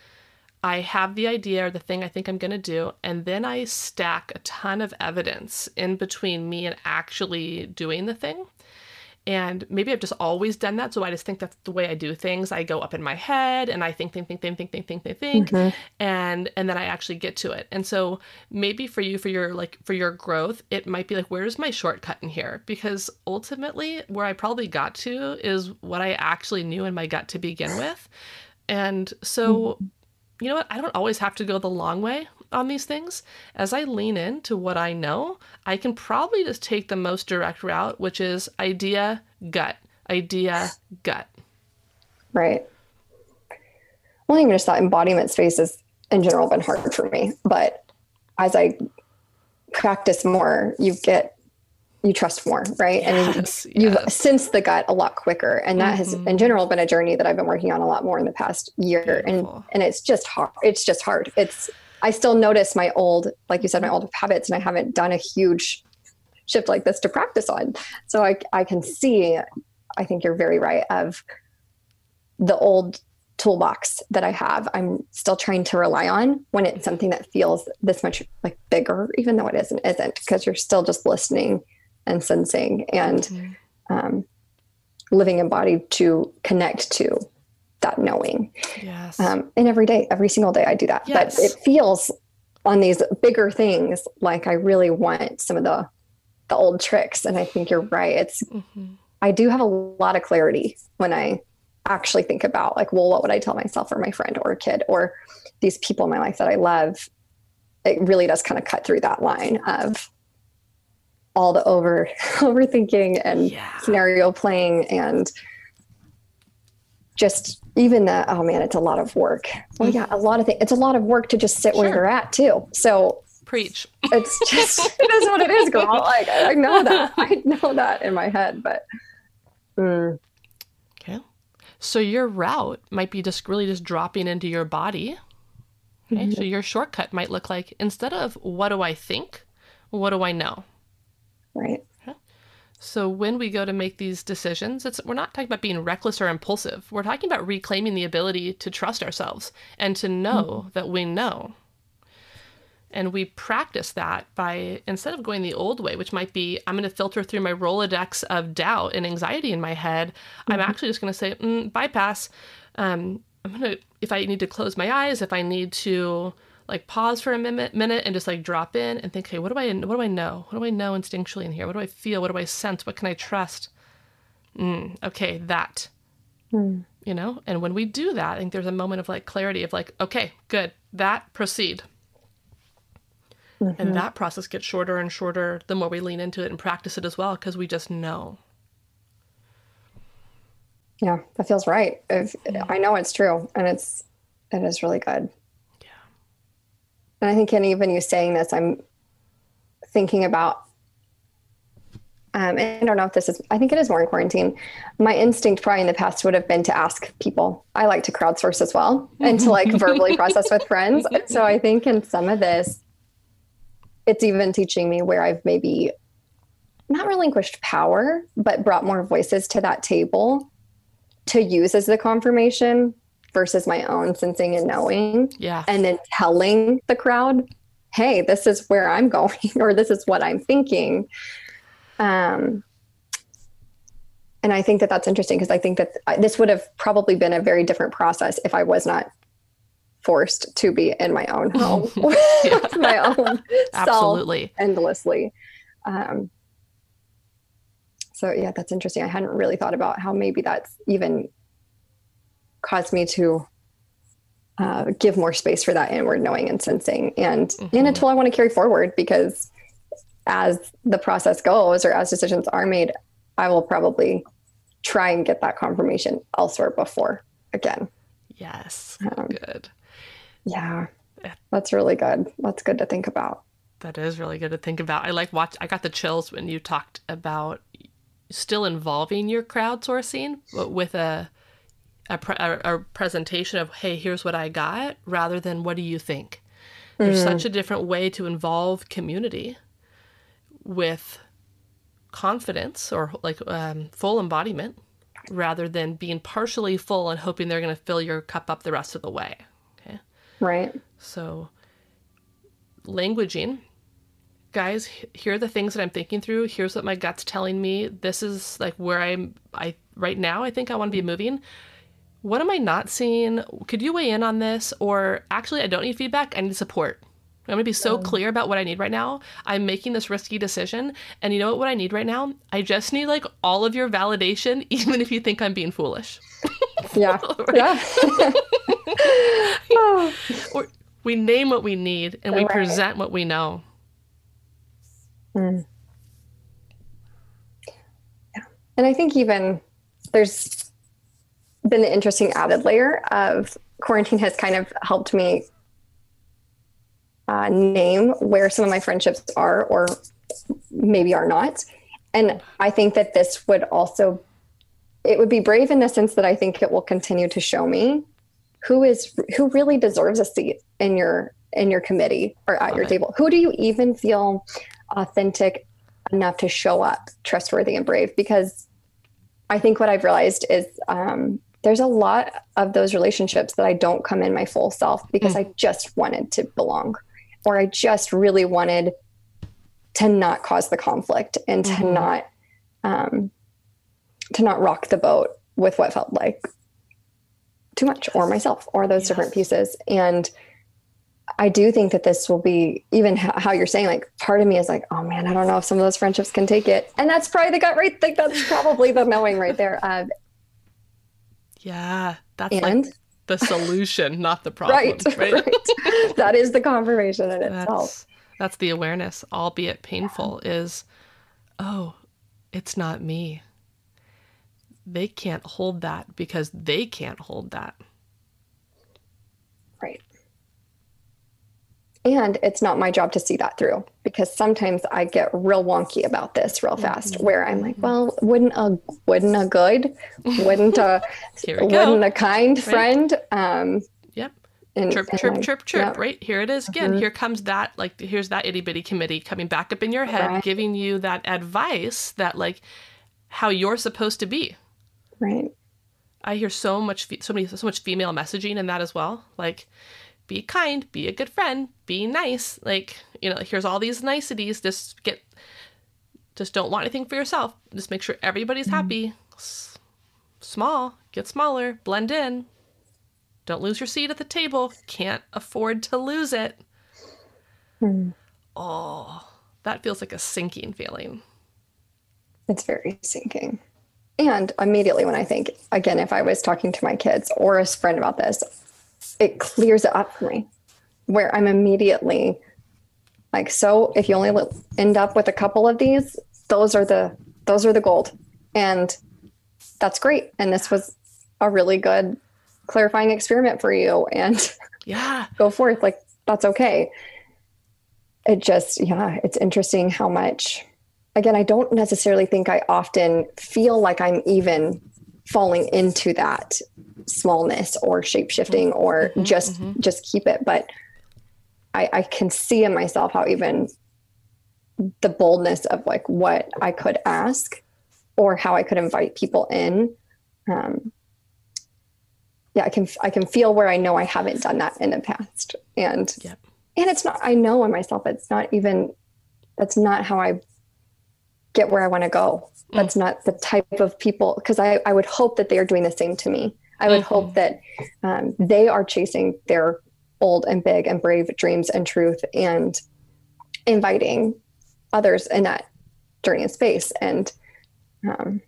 I have the idea or the thing I think I'm going to do, and then I stack a ton of evidence in between me and actually doing the thing. And maybe I've just always done that, so I just think that's the way I do things. I go up in my head, and I think, think, think, think, think, think, think, think, think, mm-hmm. and and then I actually get to it. And so maybe for you, for your like for your growth, it might be like, where's my shortcut in here? Because ultimately, where I probably got to is what I actually knew in my gut to begin with. And so. Mm-hmm. You know what? I don't always have to go the long way on these things. As I lean into what I know, I can probably just take the most direct route, which is idea, gut, idea, gut. Right. Well, even just that embodiment space has in general been hard for me. But as I practice more, you get, you trust more, right? Yes, and you yes. sense the gut a lot quicker. And that mm-hmm. has in general been a journey that I've been working on a lot more in the past year. Beautiful. And, and it's just hard. It's just hard. It's, I still notice my old, like you said, my old habits, and I haven't done a huge shift like this to practice on. So I, I can see, I think you're very right, of the old toolbox that I have, I'm still trying to rely on when it's something that feels this much like bigger, even though it isn't, isn't because you're still just listening and sensing and mm-hmm. um, living embodied to connect to that knowing. Yes. Um, and every day, every single day I do that. Yes. But it feels on these bigger things like I really want some of the the old tricks. And I think you're right. It's mm-hmm. I do have a lot of clarity when I actually think about like, well, what would I tell myself or my friend or a kid or these people in my life that I love? It really does kind of cut through that line of all the over overthinking and yeah. scenario playing and just even the, oh man, it's a lot of work. Well, yeah, a lot of things. It's a lot of work to just sit sure. where you're at too. So preach. It's just, it is what it is, girl. Like I know that. I know that in my head, but. Mm. Okay. So your route might be just really just dropping into your body. Okay. Mm-hmm. So your shortcut might look like, instead of what do I think, what do I know? Right. Okay. So when we go to make these decisions, it's we're not talking about being reckless or impulsive. We're talking about reclaiming the ability to trust ourselves and to know mm-hmm. that we know. And we practice that by, instead of going the old way, which might be, I'm going to filter through my Rolodex of doubt and anxiety in my head. Mm-hmm. I'm actually just going to say, mm, bypass. Um, I'm going to, if I need to close my eyes, if I need to like pause for a minute, minute and just like drop in and think, hey, what do I, what do I know? What do I know instinctually in here? What do I feel? What do I sense? What can I trust? Mm, okay. That, mm. you know, and when we do that, I think there's a moment of like clarity of like, okay, good, that, proceed. Mm-hmm. And that process gets shorter and shorter the more we lean into it and practice it as well, because we just know. Yeah, that feels right. If, mm-hmm. I know it's true, and it's it is really good. Yeah. And I think in even you saying this, I'm thinking about, um, and I don't know if this is, I think it is more in quarantine. My instinct probably in the past would have been to ask people. I like to crowdsource as well and to like verbally process with friends. And so I think in some of this, it's even teaching me where I've maybe not relinquished power, but brought more voices to that table to use as the confirmation versus my own sensing and knowing. Yeah. And then telling the crowd, hey, this is where I'm going, or this is what I'm thinking. Um, and I think that that's interesting, because I think that th- this would have probably been a very different process if I was not forced to be in my own home with my own absolutely self endlessly. Um, so yeah, that's interesting. I hadn't really thought about how maybe that's even caused me to uh, give more space for that inward knowing and sensing, and mm-hmm. in a tool I want to carry forward, because as the process goes or as decisions are made, I will probably try and get that confirmation elsewhere before again. Yes. Um, good. Yeah, that's really good. That's good to think about. That is really good to think about. I like watch. I got the chills when you talked about still involving your crowdsourcing, but with a a, pre- a, a presentation of, hey, here's what I got, rather than what do you think? There's mm. such a different way to involve community with confidence or like um, full embodiment, rather than being partially full and hoping they're going to fill your cup up the rest of the way. Right. So languaging, guys, here are the things that I'm thinking through. Here's what my gut's telling me. This is like where I'm, I, right now, I think I want to be moving. What am I not seeing? Could you weigh in on this? Or actually, I don't need feedback. I need support. I'm going to be so clear about what I need right now. I'm making this risky decision. And you know what, what I need right now? I just need like all of your validation, even if you think I'm being foolish. Yeah. Yeah. Oh. Or we name what we need and we right. present what we know. Mm. Yeah. And I think even there's been an interesting added layer of quarantine has kind of helped me uh, name where some of my friendships are or maybe are not. And I think that this would also, it would be brave in the sense that I think it will continue to show me who is who really deserves a seat in your in your committee or at Love your it. table. Who do you even feel authentic enough to show up trustworthy and brave? Because I think what I've realized is um, there's a lot of those relationships that I don't come in my full self because mm. I just wanted to belong, or I just really wanted to not cause the conflict and to mm. not um, to not rock the boat with what felt like too much or myself or those yes. different pieces. And I do think that this will be even ha- how you're saying, like, part of me is like, oh man, I don't know if some of those friendships can take it. And that's probably the gut right thing. That's probably the knowing right there. Um, yeah. That's and, like the solution, not the problem. Right. right? right. That is the confirmation in that's, itself. That's the awareness, albeit painful, yeah. is oh, it's not me. They can't hold that because they can't hold that. Right. And it's not my job to see that through, because sometimes I get real wonky about this real fast, mm-hmm. where I'm like, well, wouldn't a, wouldn't a good, wouldn't a, wouldn't go. a kind right. friend. Um, yep. And, chirp, and chirp, like, chirp, chirp, yep. right? Here it is again. Mm-hmm. Here comes that, like, here's that itty bitty committee coming back up in your head, right. giving you that advice that, like, how you're supposed to be. Right. I hear so much, so many, so much female messaging in that as well. Like, be kind, be a good friend, be nice. Like, you know, here's all these niceties. Just get, just don't want anything for yourself. Just make sure everybody's happy. S- small, get smaller, blend in. Don't lose your seat at the table. Can't afford to lose it. Mm. Oh, that feels like a sinking feeling. It's very sinking. And immediately when I think, again, if I was talking to my kids or a friend about this, it clears it up for me, where I'm immediately like, so if you only end up with a couple of these, those are the, those are the gold, and that's great. And this was a really good clarifying experiment for you, and yeah, go forth. Like, that's okay. It just, yeah, it's interesting how much, again, I don't necessarily think I often feel like I'm even falling into that smallness or shape-shifting or mm-hmm, just mm-hmm. just keep it. But I, I can see in myself how even the boldness of, like, what I could ask or how I could invite people in. Um, yeah, I can I can feel where I know I haven't done that in the past. And yep. and it's not, I know in myself, it's not even, that's not how I get where I want to go. That's mm. not the type of people, because I, I would hope that they are doing the same to me. I would mm-hmm. hope that um, they are chasing their bold and big and brave dreams and truth, and inviting others in that journey and space. And um,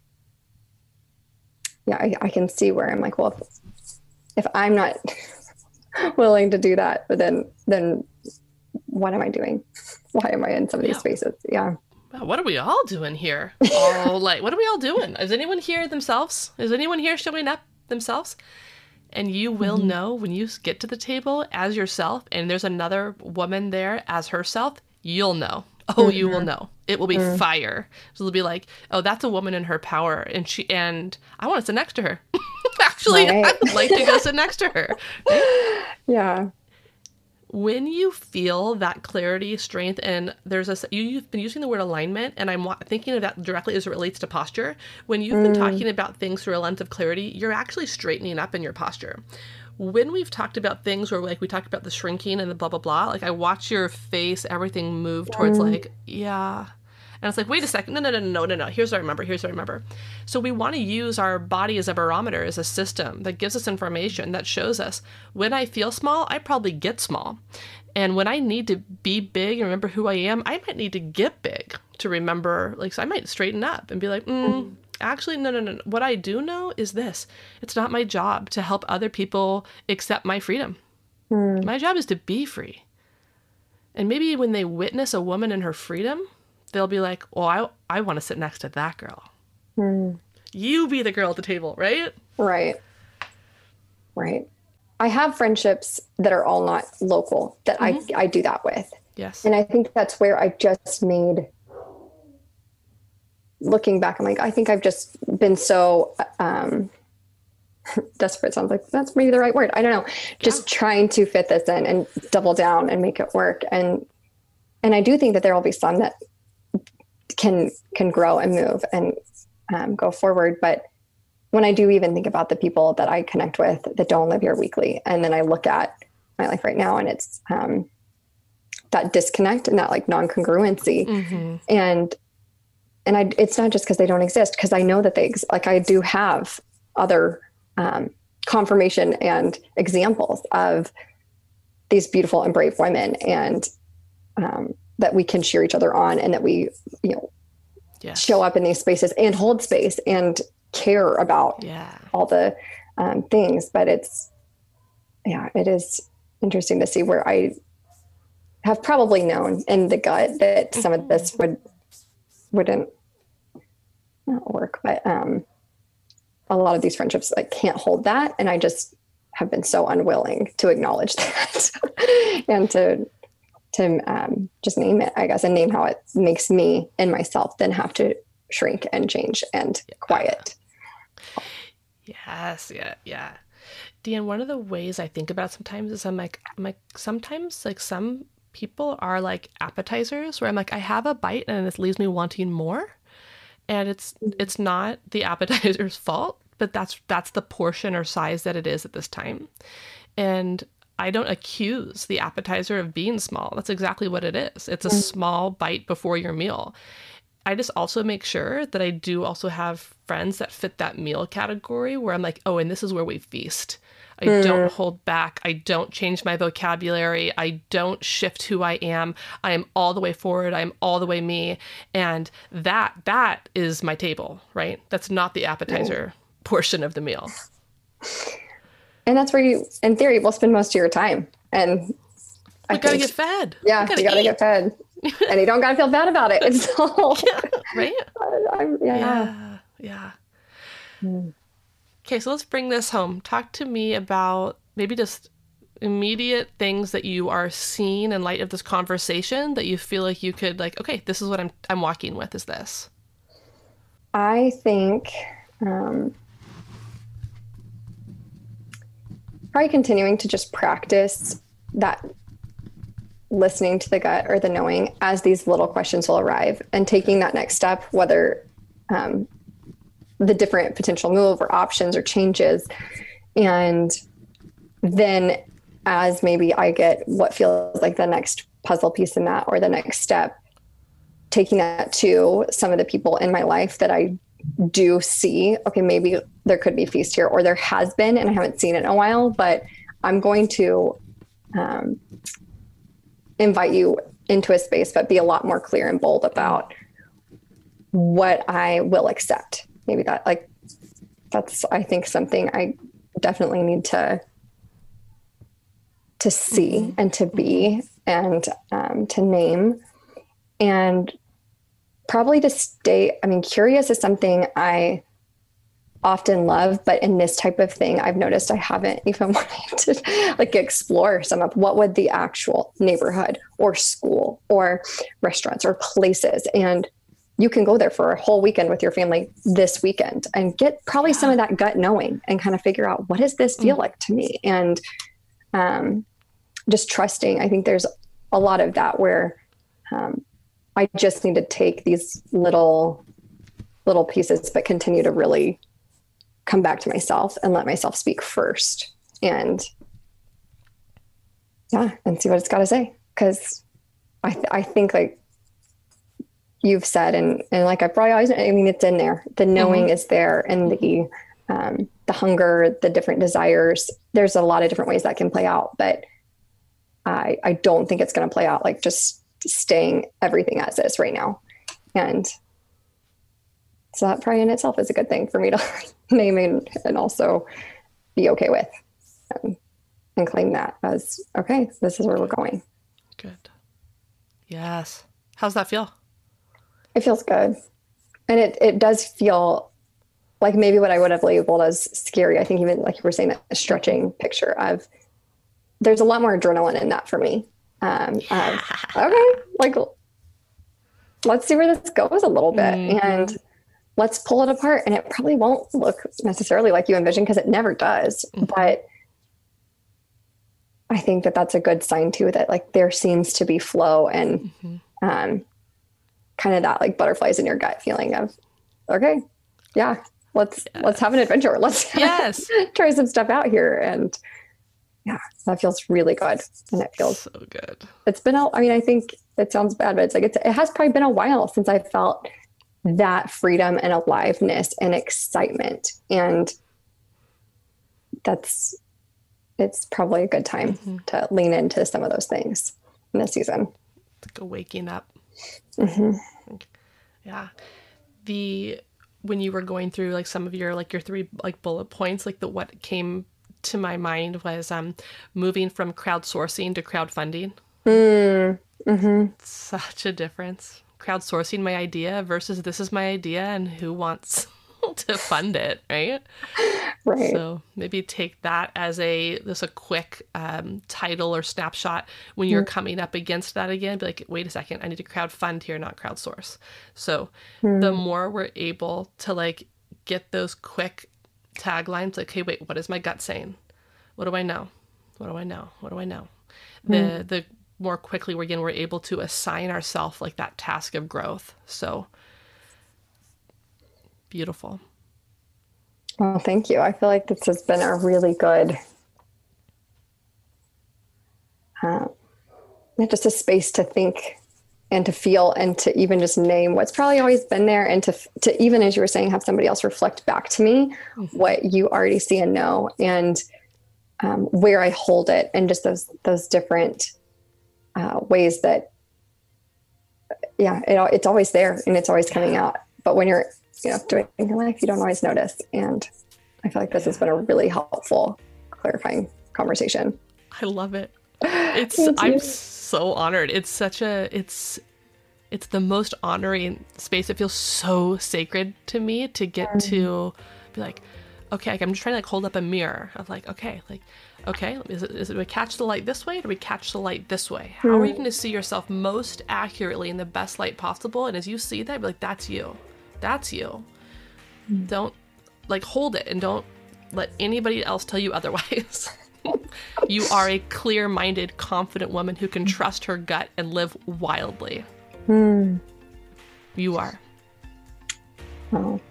yeah, I, I can see where I'm like, well, if, if I'm not willing to do that, then, then what am I doing? Why am I in some of these yeah. spaces? Yeah. Wow, what are we all doing here? All like, what are we all doing? Is anyone here themselves? Is anyone here showing up themselves? And you will mm-hmm. know when you get to the table as yourself, and there's another woman there as herself, you'll know. Oh, mm-hmm. you will know. It will be mm-hmm. fire. So it'll be like, oh, that's a woman in her power, and she and I want to sit next to her. Actually, right. I would like to go sit next to her. Right? Yeah. When you feel that clarity, strength, and there's a, you, you've been using the word alignment, and I'm thinking of that directly as it relates to posture. When you've mm. been talking about things through a lens of clarity, you're actually straightening up in your posture. When we've talked about things where, like, we talked about the shrinking and the blah, blah, blah, like, I watch your face, everything move towards mm. like, yeah. And it's like, wait a second, no, no, no, no, no, no. Here's what I remember, here's what I remember. So we want to use our body as a barometer, as a system that gives us information, that shows us, when I feel small, I probably get small. And when I need to be big and remember who I am, I might need to get big to remember, like, so I might straighten up and be like, mm, actually, no, no, no, no. What I do know is this. It's not my job to help other people accept my freedom. Mm. My job is to be free. And maybe when they witness a woman in her freedom, they'll be like, oh, I I want to sit next to that girl. Mm. You be the girl at the table, right? Right. Right. I have friendships that are all not local that mm-hmm. I, I do that with. Yes. And I think that's where I just made, looking back, I'm like, I think I've just been so um, desperate. Sounds like that's maybe the right word. I don't know. Just yeah. trying to fit this in and double down and make it work. And, and I do think that there will be some that can can grow and move and um, go forward. But when I do even think about the people that I connect with that don't live here weekly, and then I look at my life right now, and it's um, that disconnect and that, like, non-congruency. Mm-hmm. And and I, it's not just because they don't exist, because I know that they ex- like I do have other um, confirmation and examples of these beautiful and brave women, and um, that we can cheer each other on, and that we, you know, yes. show up in these spaces and hold space and care about yeah. all the um, things. But it's, yeah, it is interesting to see where I have probably known in the gut that some of this would, wouldn't not work, but um, a lot of these friendships, like, can't hold that. And I just have been so unwilling to acknowledge that and to, to um, just name it, I guess, and name how it makes me and myself then have to shrink and change and yeah. quiet. Yes. Yeah. Yeah. DeAnne, one of the ways I think about sometimes is I'm like, I'm like, sometimes like some people are like appetizers where I'm like, I have a bite and it leaves me wanting more. And it's, it's not the appetizer's fault, but that's, that's the portion or size that it is at this time. And I don't accuse the appetizer of being small. That's exactly what it is. It's a small bite before your meal. I just also make sure that I do also have friends that fit that meal category where I'm like, oh, and this is where we feast. I mm. don't hold back. I don't change my vocabulary. I don't shift who I am. I am all the way forward. I'm all the way me. And that, that is my table, right? That's not the appetizer mm. portion of the meal. And that's where you, in theory, will spend most of your time. And I you gotta think, get fed. Yeah, gotta you gotta eat. get fed. And you don't gotta feel bad about it. It's all yeah, right. I, yeah, yeah, yeah. Mm. Okay, so let's bring this home. Talk to me about maybe just immediate things that you are seeing in light of this conversation that you feel like you could, like, okay, this is what I'm I'm walking with. Is this? I think um, probably continuing to just practice that. Listening to the gut or the knowing as these little questions will arrive and taking that next step, whether um, the different potential move or options or changes. And then as maybe I get what feels like the next puzzle piece in that or the next step, taking that to some of the people in my life that I do see, okay, maybe there could be feast here or there has been, and I haven't seen it in a while, but I'm going to, um, invite you into a space, but be a lot more clear and bold about what I will accept. Maybe that, like, that's, I think, something I definitely need to, to see mm-hmm. and to be and um, to name, and probably to stay. I mean, curious is something I often love, but in this type of thing, I've noticed I haven't even wanted to like explore some of what would the actual neighborhood or school or restaurants or places. And you can go there for a whole weekend with your family this weekend and get probably some of that gut knowing and kind of figure out, what does this feel like to me? And um, just trusting. I think there's a lot of that where um, I just need to take these little, little pieces, but continue to really come back to myself and let myself speak first, and yeah, and see what it's got to say. Cause I, th- I think like you've said, and, and like, I probably always, I mean, it's in there, the knowing mm-hmm. is there, and the, um, the hunger, the different desires, there's a lot of different ways that can play out, but I, I don't think it's going to play out like just staying everything as is right now. And so that probably in itself is a good thing for me to name and, and also be okay with um, and claim that as, okay, this is where we're going. Good. Yes. How's that feel? It feels good. And it, it does feel like maybe what I would have labeled as scary. I think even like you were saying, that stretching picture of, there's a lot more adrenaline in that for me. Um, yeah. of, okay. Like, let's see where this goes a little bit. Mm-hmm. And let's pull it apart. And it probably won't look necessarily like you envision, because it never does. Mm-hmm. But I think that that's a good sign too, that like there seems to be flow and mm-hmm. um, kind of that like butterflies in your gut feeling of, okay, yeah, let's, yes. let's have an adventure. Let's yes. try some stuff out here. And yeah, that feels really good. And it feels so good. It's been, a, I mean, I think it sounds bad, but it's like, it's, it has probably been a while since I felt that freedom and aliveness and excitement, and that's it's probably a good time mm-hmm. to lean into some of those things in this season. It's like a waking up. Mm-hmm. Yeah, the when you were going through like some of your like your three like bullet points, like the what came to my mind was um moving from crowdsourcing to crowdfunding. Mm-hmm. Such a difference. crowdsourcing my idea versus this is my idea and who wants to fund it, right? Right. So maybe take that as a, this a quick um, title or snapshot when you're mm-hmm. coming up against that again, be like, wait a second, I need to crowdfund here, not crowdsource. So mm-hmm. the more we're able to like get those quick taglines, like, hey, wait, what is my gut saying? What do I know? What do I know? What do I know? The, mm-hmm. the more quickly we're again, we're able to assign ourselves like that task of growth. So beautiful. Well, thank you. I feel like this has been a really good, uh, just a space to think and to feel and to even just name what's probably always been there. And to, to even, as you were saying, have somebody else reflect back to me mm-hmm. what you already see and know and um, where I hold it, and just those, those different uh, ways that, yeah, it, it's always there and it's always coming out. But when you're, you know, doing in your life, you don't always notice. And I feel like this has been a really helpful, clarifying conversation. I love it. It's I'm so honored. It's such a, it's, it's the most honoring space. It feels so sacred to me to get um, to be like, okay, like I'm just trying to like hold up a mirror of like, okay, like, okay, is it, is it, do we catch the light this way? Do we catch the light this way? How mm-hmm. are you going to see yourself most accurately in the best light possible? And as you see that, be like, that's you. That's you. Don't like hold it and don't let anybody else tell you otherwise. You are a clear-minded, confident woman who can trust her gut and live wildly. Mm. You are. Oh,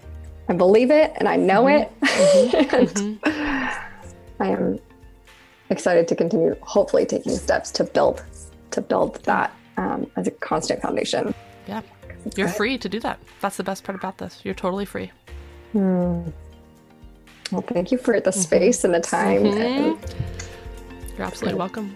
I believe it and I know mm-hmm. it. Mm-hmm. mm-hmm. I am excited to continue, hopefully taking steps to build, to build that um, as a constant foundation. Yeah. You're free to do that. That's the best part about this. You're totally free. Hmm. Well, thank you for the space mm-hmm. and the time. Mm-hmm. And you're absolutely okay. welcome.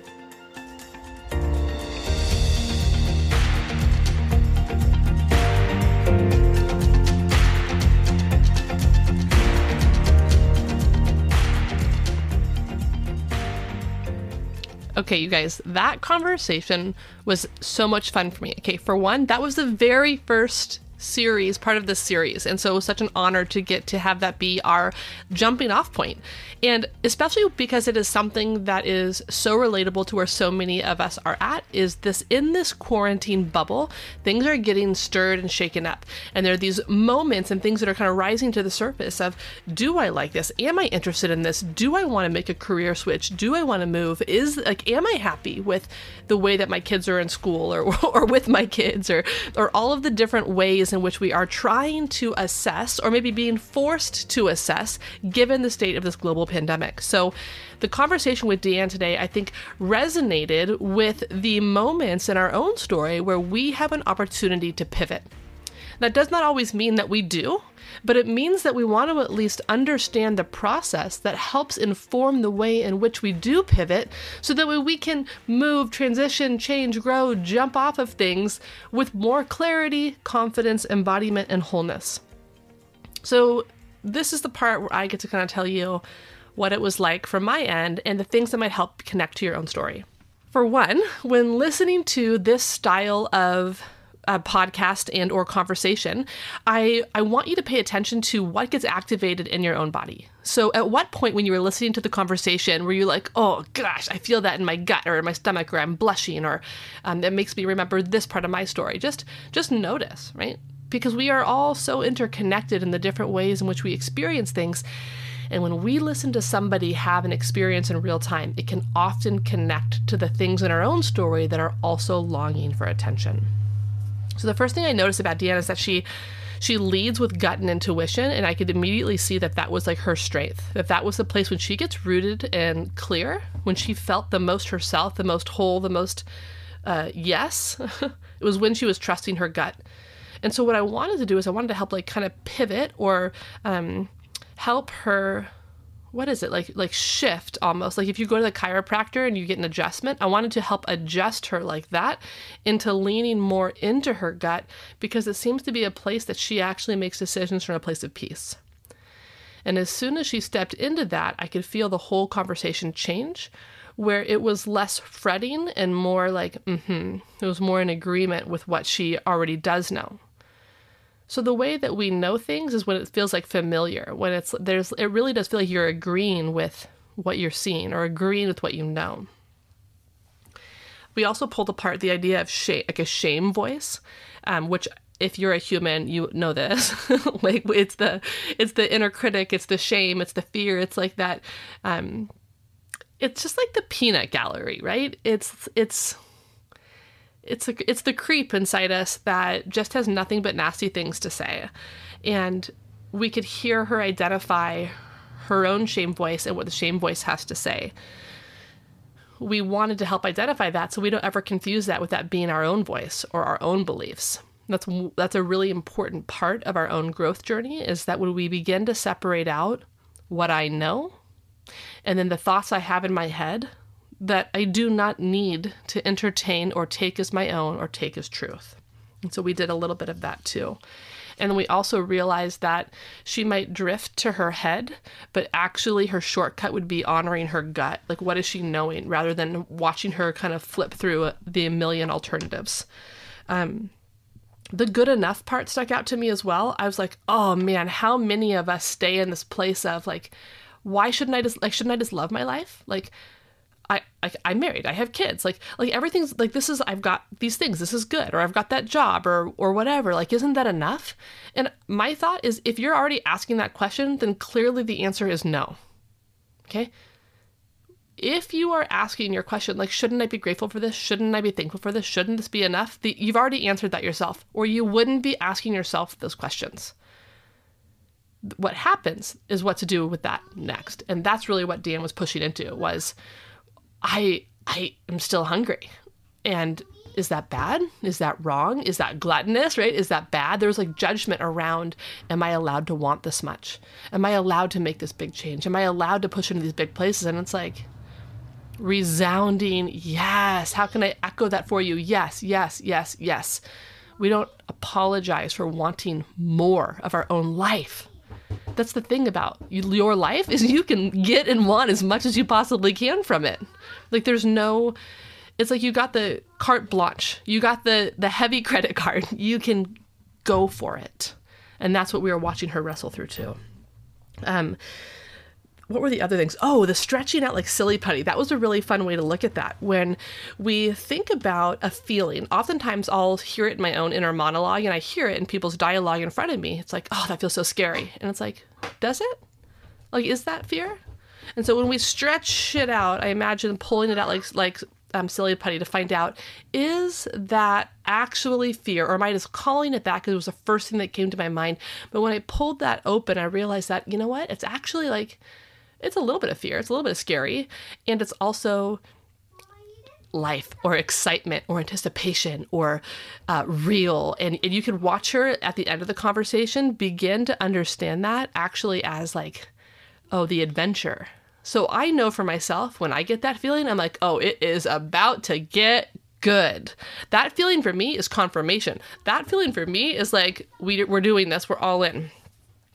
Okay, you guys, that conversation was so much fun for me. Okay, for one, that was the very first series, part of this series. And so it was such an honor to get to have that be our jumping off point. And especially because it is something that is so relatable to where so many of us are at, is this in this quarantine bubble, things are getting stirred and shaken up. And there are these moments and things that are kind of rising to the surface of, do I like this? Am I interested in this? Do I want to make a career switch? Do I want to move? Is like, am I happy with the way that my kids are in school or, or with my kids or, or all of the different ways in which we are trying to assess or maybe being forced to assess given the state of this global pandemic. So the conversation with DeAnne today, I think, resonated with the moments in our own story where we have an opportunity to pivot. That does not always mean that we do, but it means that we want to at least understand the process that helps inform the way in which we do pivot so that we can move, transition, change, grow, jump off of things with more clarity, confidence, embodiment, and wholeness. So this is the part where I get to kind of tell you what it was like from my end and the things that might help connect to your own story. For one, when listening to this style of a podcast and or conversation, I, I want you to pay attention to what gets activated in your own body. So at what point when you were listening to the conversation were you like, oh gosh, I feel that in my gut or in my stomach, or I'm blushing, or um, that makes me remember this part of my story. Just, just notice, right? Because we are all so interconnected in the different ways in which we experience things. And when we listen to somebody have an experience in real time, it can often connect to the things in our own story that are also longing for attention. So the first thing I noticed about DeAnne is that she she leads with gut and intuition, and I could immediately see that that was like her strength, that that was the place when she gets rooted and clear, when she felt the most herself, the most whole, the most uh, yes, it was when she was trusting her gut. And so what I wanted to do is I wanted to help like kind of pivot or um, help her, what is it, like like shift almost. Like if you go to the chiropractor and you get an adjustment, I wanted to help adjust her like that into leaning more into her gut, because it seems to be a place that she actually makes decisions from a place of peace. And as soon as she stepped into that, I could feel the whole conversation change, where it was less fretting and more like, mm-hmm. It was more in agreement with what she already does know. So the way that we know things is when it feels like familiar, when it's there's it really does feel like you're agreeing with what you're seeing or agreeing with what you know. We also pulled apart the idea of shame, like a shame voice, um, which if you're a human, you know this. Like it's the it's the inner critic, it's the shame, it's the fear, it's like that. Um, it's just like the peanut gallery, right? It's it's it's a, it's the creep inside us that just has nothing but nasty things to say, and we could hear her identify her own shame voice and what the shame voice has to say. We wanted to help identify that so we don't ever confuse that with that being our own voice or our own beliefs. That's that's a really important part of our own growth journey, is that when we begin to separate out what I know and then the thoughts I have in my head that I do not need to entertain or take as my own or take as truth. And so we did a little bit of that too. And then we also realized that she might drift to her head, but actually her shortcut would be honoring her gut. Like, what is she knowing, rather than watching her kind of flip through the million alternatives. Um, the good enough part stuck out to me as well. I was like, oh man, how many of us stay in this place of like, why shouldn't I just, like, shouldn't I just love my life? Like, I, I, I'm married, I have kids, like, like everything's like, this is, I've got these things, this is good, or I've got that job, or, or whatever, like, isn't that enough? And my thought is, if you're already asking that question, then clearly the answer is no. Okay. If you are asking your question, like, shouldn't I be grateful for this? Shouldn't I be thankful for this? Shouldn't this be enough? The, you've already answered that yourself, or you wouldn't be asking yourself those questions. What happens is what to do with that next. And that's really what DeAnne was pushing into, was, I I am still hungry. And is that bad? Is that wrong? Is that gluttonous, right? Is that bad? There's like judgment around, am I allowed to want this much? Am I allowed to make this big change? Am I allowed to push into these big places? And it's like resounding, yes. How can I echo that for you? Yes, yes, yes, yes. We don't apologize for wanting more of our own life. That's the thing about your life, is you can get and want as much as you possibly can from it. Like there's no, it's like you got the carte blanche, you got the, the heavy credit card, you can go for it. And that's what we were watching her wrestle through too. Um, what were the other things? Oh, the stretching out like silly putty. That was a really fun way to look at that. When we think about a feeling, oftentimes I'll hear it in my own inner monologue, and I hear it in people's dialogue in front of me. It's like, oh, that feels so scary. And it's like, does it? Like, is that fear? And so when we stretch it out, I imagine pulling it out like like um, silly putty to find out, is that actually fear? Or am I just calling it that because it was the first thing that came to my mind? But when I pulled that open, I realized that, you know what? It's actually like, it's a little bit of fear, it's a little bit of scary, and it's also life or excitement or anticipation or uh, real. And, and you can watch her at the end of the conversation begin to understand that actually as like, oh, the adventure. So I know for myself, when I get that feeling, I'm like, oh, it is about to get good. That feeling for me is confirmation. That feeling for me is like, we, we're doing this, we're all in.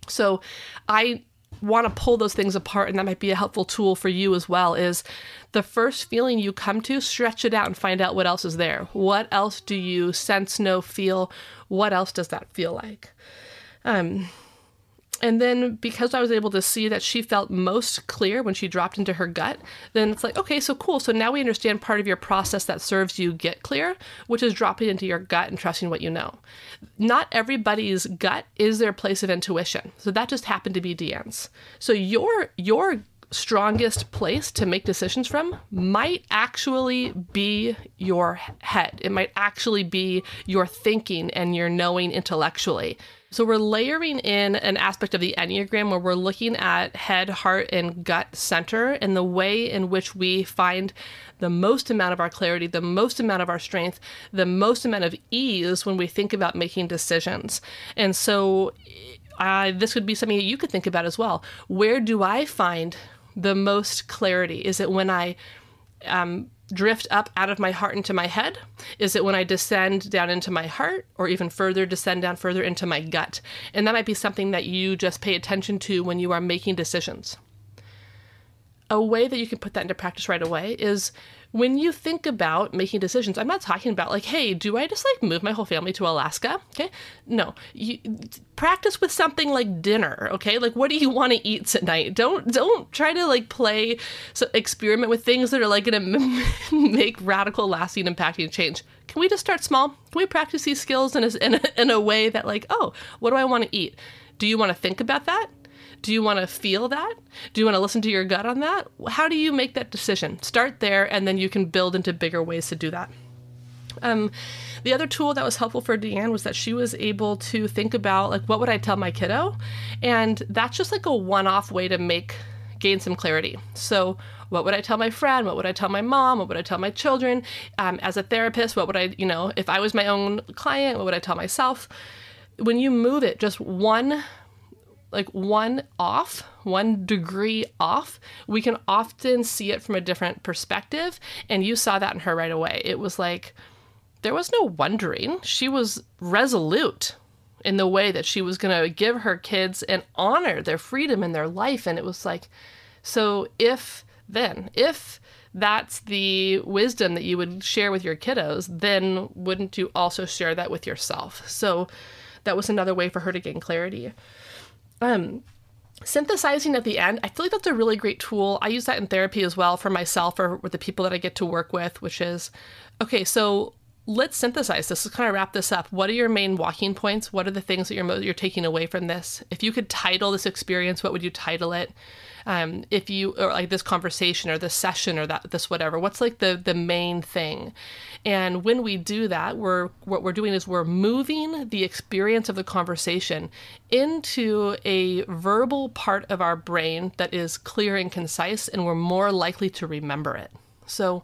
So I want to pull those things apart, and that might be a helpful tool for you as well, is the first feeling you come to, stretch it out and find out what else is there. What else do you sense, know, feel? What else does that feel like? Um, and then because I was able to see that she felt most clear when she dropped into her gut, then it's like, okay, so cool. So now we understand part of your process that serves you get clear, which is dropping into your gut and trusting what you know. Not everybody's gut is their place of intuition. So that just happened to be DeAnne's. So your your strongest place to make decisions from might actually be your head. It might actually be your thinking and your knowing intellectually. So we're layering in an aspect of the Enneagram where we're looking at head, heart, and gut center, and the way in which we find the most amount of our clarity, the most amount of our strength, the most amount of ease when we think about making decisions. And so uh, this would be something that you could think about as well. Where do I find the most clarity? Is it when I um, drift up out of my heart into my head? Is it when I descend down into my heart, or even further, descend down further into my gut? And that might be something that you just pay attention to when you are making decisions. a way that you can put that into practice right away is when you think about making decisions, I'm not talking about like, hey, do I just like move my whole family to Alaska? Okay. No, you practice with something like dinner. Okay. Like, what do you want to eat tonight? Don't, don't try to like play, so experiment with things that are like going to make radical, lasting, impacting change. Can we just start small? Can we practice these skills in a, in a, in a way that like, oh, what do I want to eat? Do you want to think about that? Do you want to feel that? Do you want to listen to your gut on that? How do you make that decision? Start there, and then you can build into bigger ways to do that. Um, the other tool that was helpful for DeAnne was that she was able to think about, like, what would I tell my kiddo? And that's just like a one-off way to make gain some clarity. So what would I tell my friend? What would I tell my mom? What would I tell my children? Um, as a therapist, what would I, you know, if I was my own client, what would I tell myself? When you move it, just one like one off, one degree off, we can often see it from a different perspective. And you saw that in her right away. It was like, there was no wondering. She was resolute in the way that she was going to give her kids and honor their freedom in their life. And it was like, so if then, if that's the wisdom that you would share with your kiddos, then wouldn't you also share that with yourself? So that was another way for her to gain clarity. Um, synthesizing at the end, I feel like that's a really great tool. I use that in therapy as well for myself or with the people that I get to work with, which is, okay, so let's synthesize this. Let's kind of wrap this up. What are your main walking points? What are the things that you're, mo- you're taking away from this? If you could title this experience, what would you title it? Um, if you, or like this conversation or this session or that, this, whatever, what's like the, the main thing. And when we do that, we're, what we're doing is we're moving the experience of the conversation into a verbal part of our brain that is clear and concise, and we're more likely to remember it. So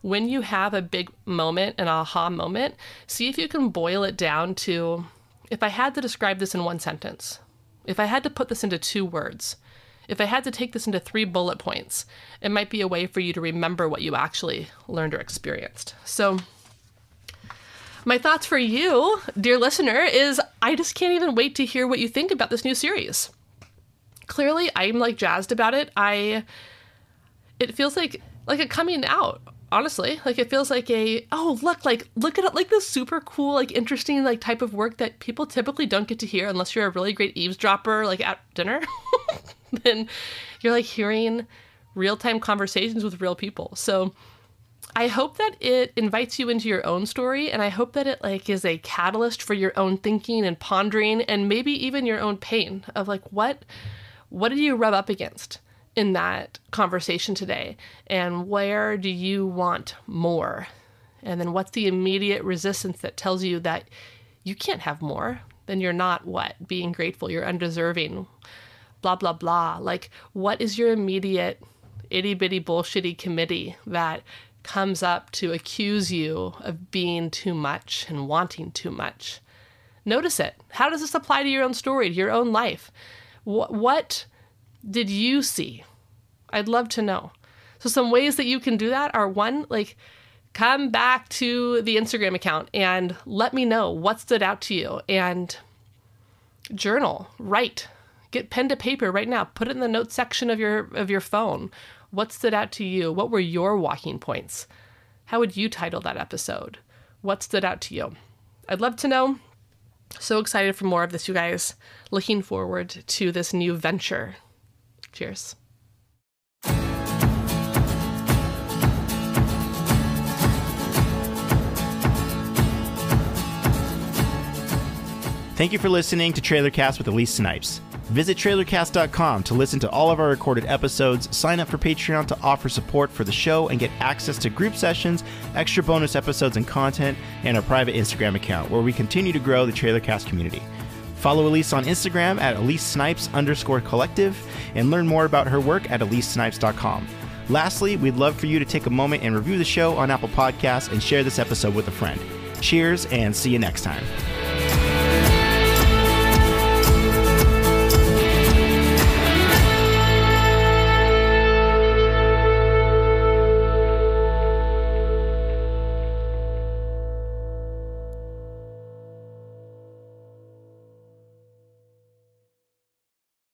when you have a big moment, an aha moment, see if you can boil it down to, if I had to describe this in one sentence, if I had to put this into two words, if I had to take this into three bullet points, it might be a way for you to remember what you actually learned or experienced. So my thoughts for you, dear listener, is I just can't even wait to hear what you think about this new series. Clearly, I'm like jazzed about it. I, it feels like, like a coming out. Honestly, like it feels like a, oh, look, like, look at it, like this super cool, like interesting, like type of work that people typically don't get to hear unless you're a really great eavesdropper, like at dinner. Then you're like hearing real time conversations with real people. So I hope that it invites you into your own story. And I hope that it like is a catalyst for your own thinking and pondering and maybe even your own pain of like, what, what did you rub up against in that conversation today? And where do you want more? And then what's the immediate resistance that tells you that you can't have more? Then you're not what? Being grateful, you're undeserving, blah, blah, blah. Like, what is your immediate itty bitty bullshitty committee that comes up to accuse you of being too much and wanting too much? Notice it. How does this apply to your own story, to your own life? What, what did you see? I'd love to know. So some ways that you can do that are, one, like come back to the Instagram account and let me know what stood out to you, and journal, write, get pen to paper right now, put it in the notes section of your, of your phone. What stood out to you? What were your walking points? How would you title that episode? What stood out to you? I'd love to know. So excited for more of this, you guys. Looking forward to this new venture. Cheers. Thank you for listening to TrailerCast with Elise Snipes. Visit trailer cast dot com to listen to all of our recorded episodes, sign up for Patreon to offer support for the show, and get access to group sessions, extra bonus episodes and content, and our private Instagram account, where we continue to grow the TrailerCast community. Follow Elise on Instagram at elisesnipes underscore collective and learn more about her work at elise snipes dot com. Lastly, we'd love for you to take a moment and review the show on Apple Podcasts and share this episode with a friend. Cheers, and see you next time.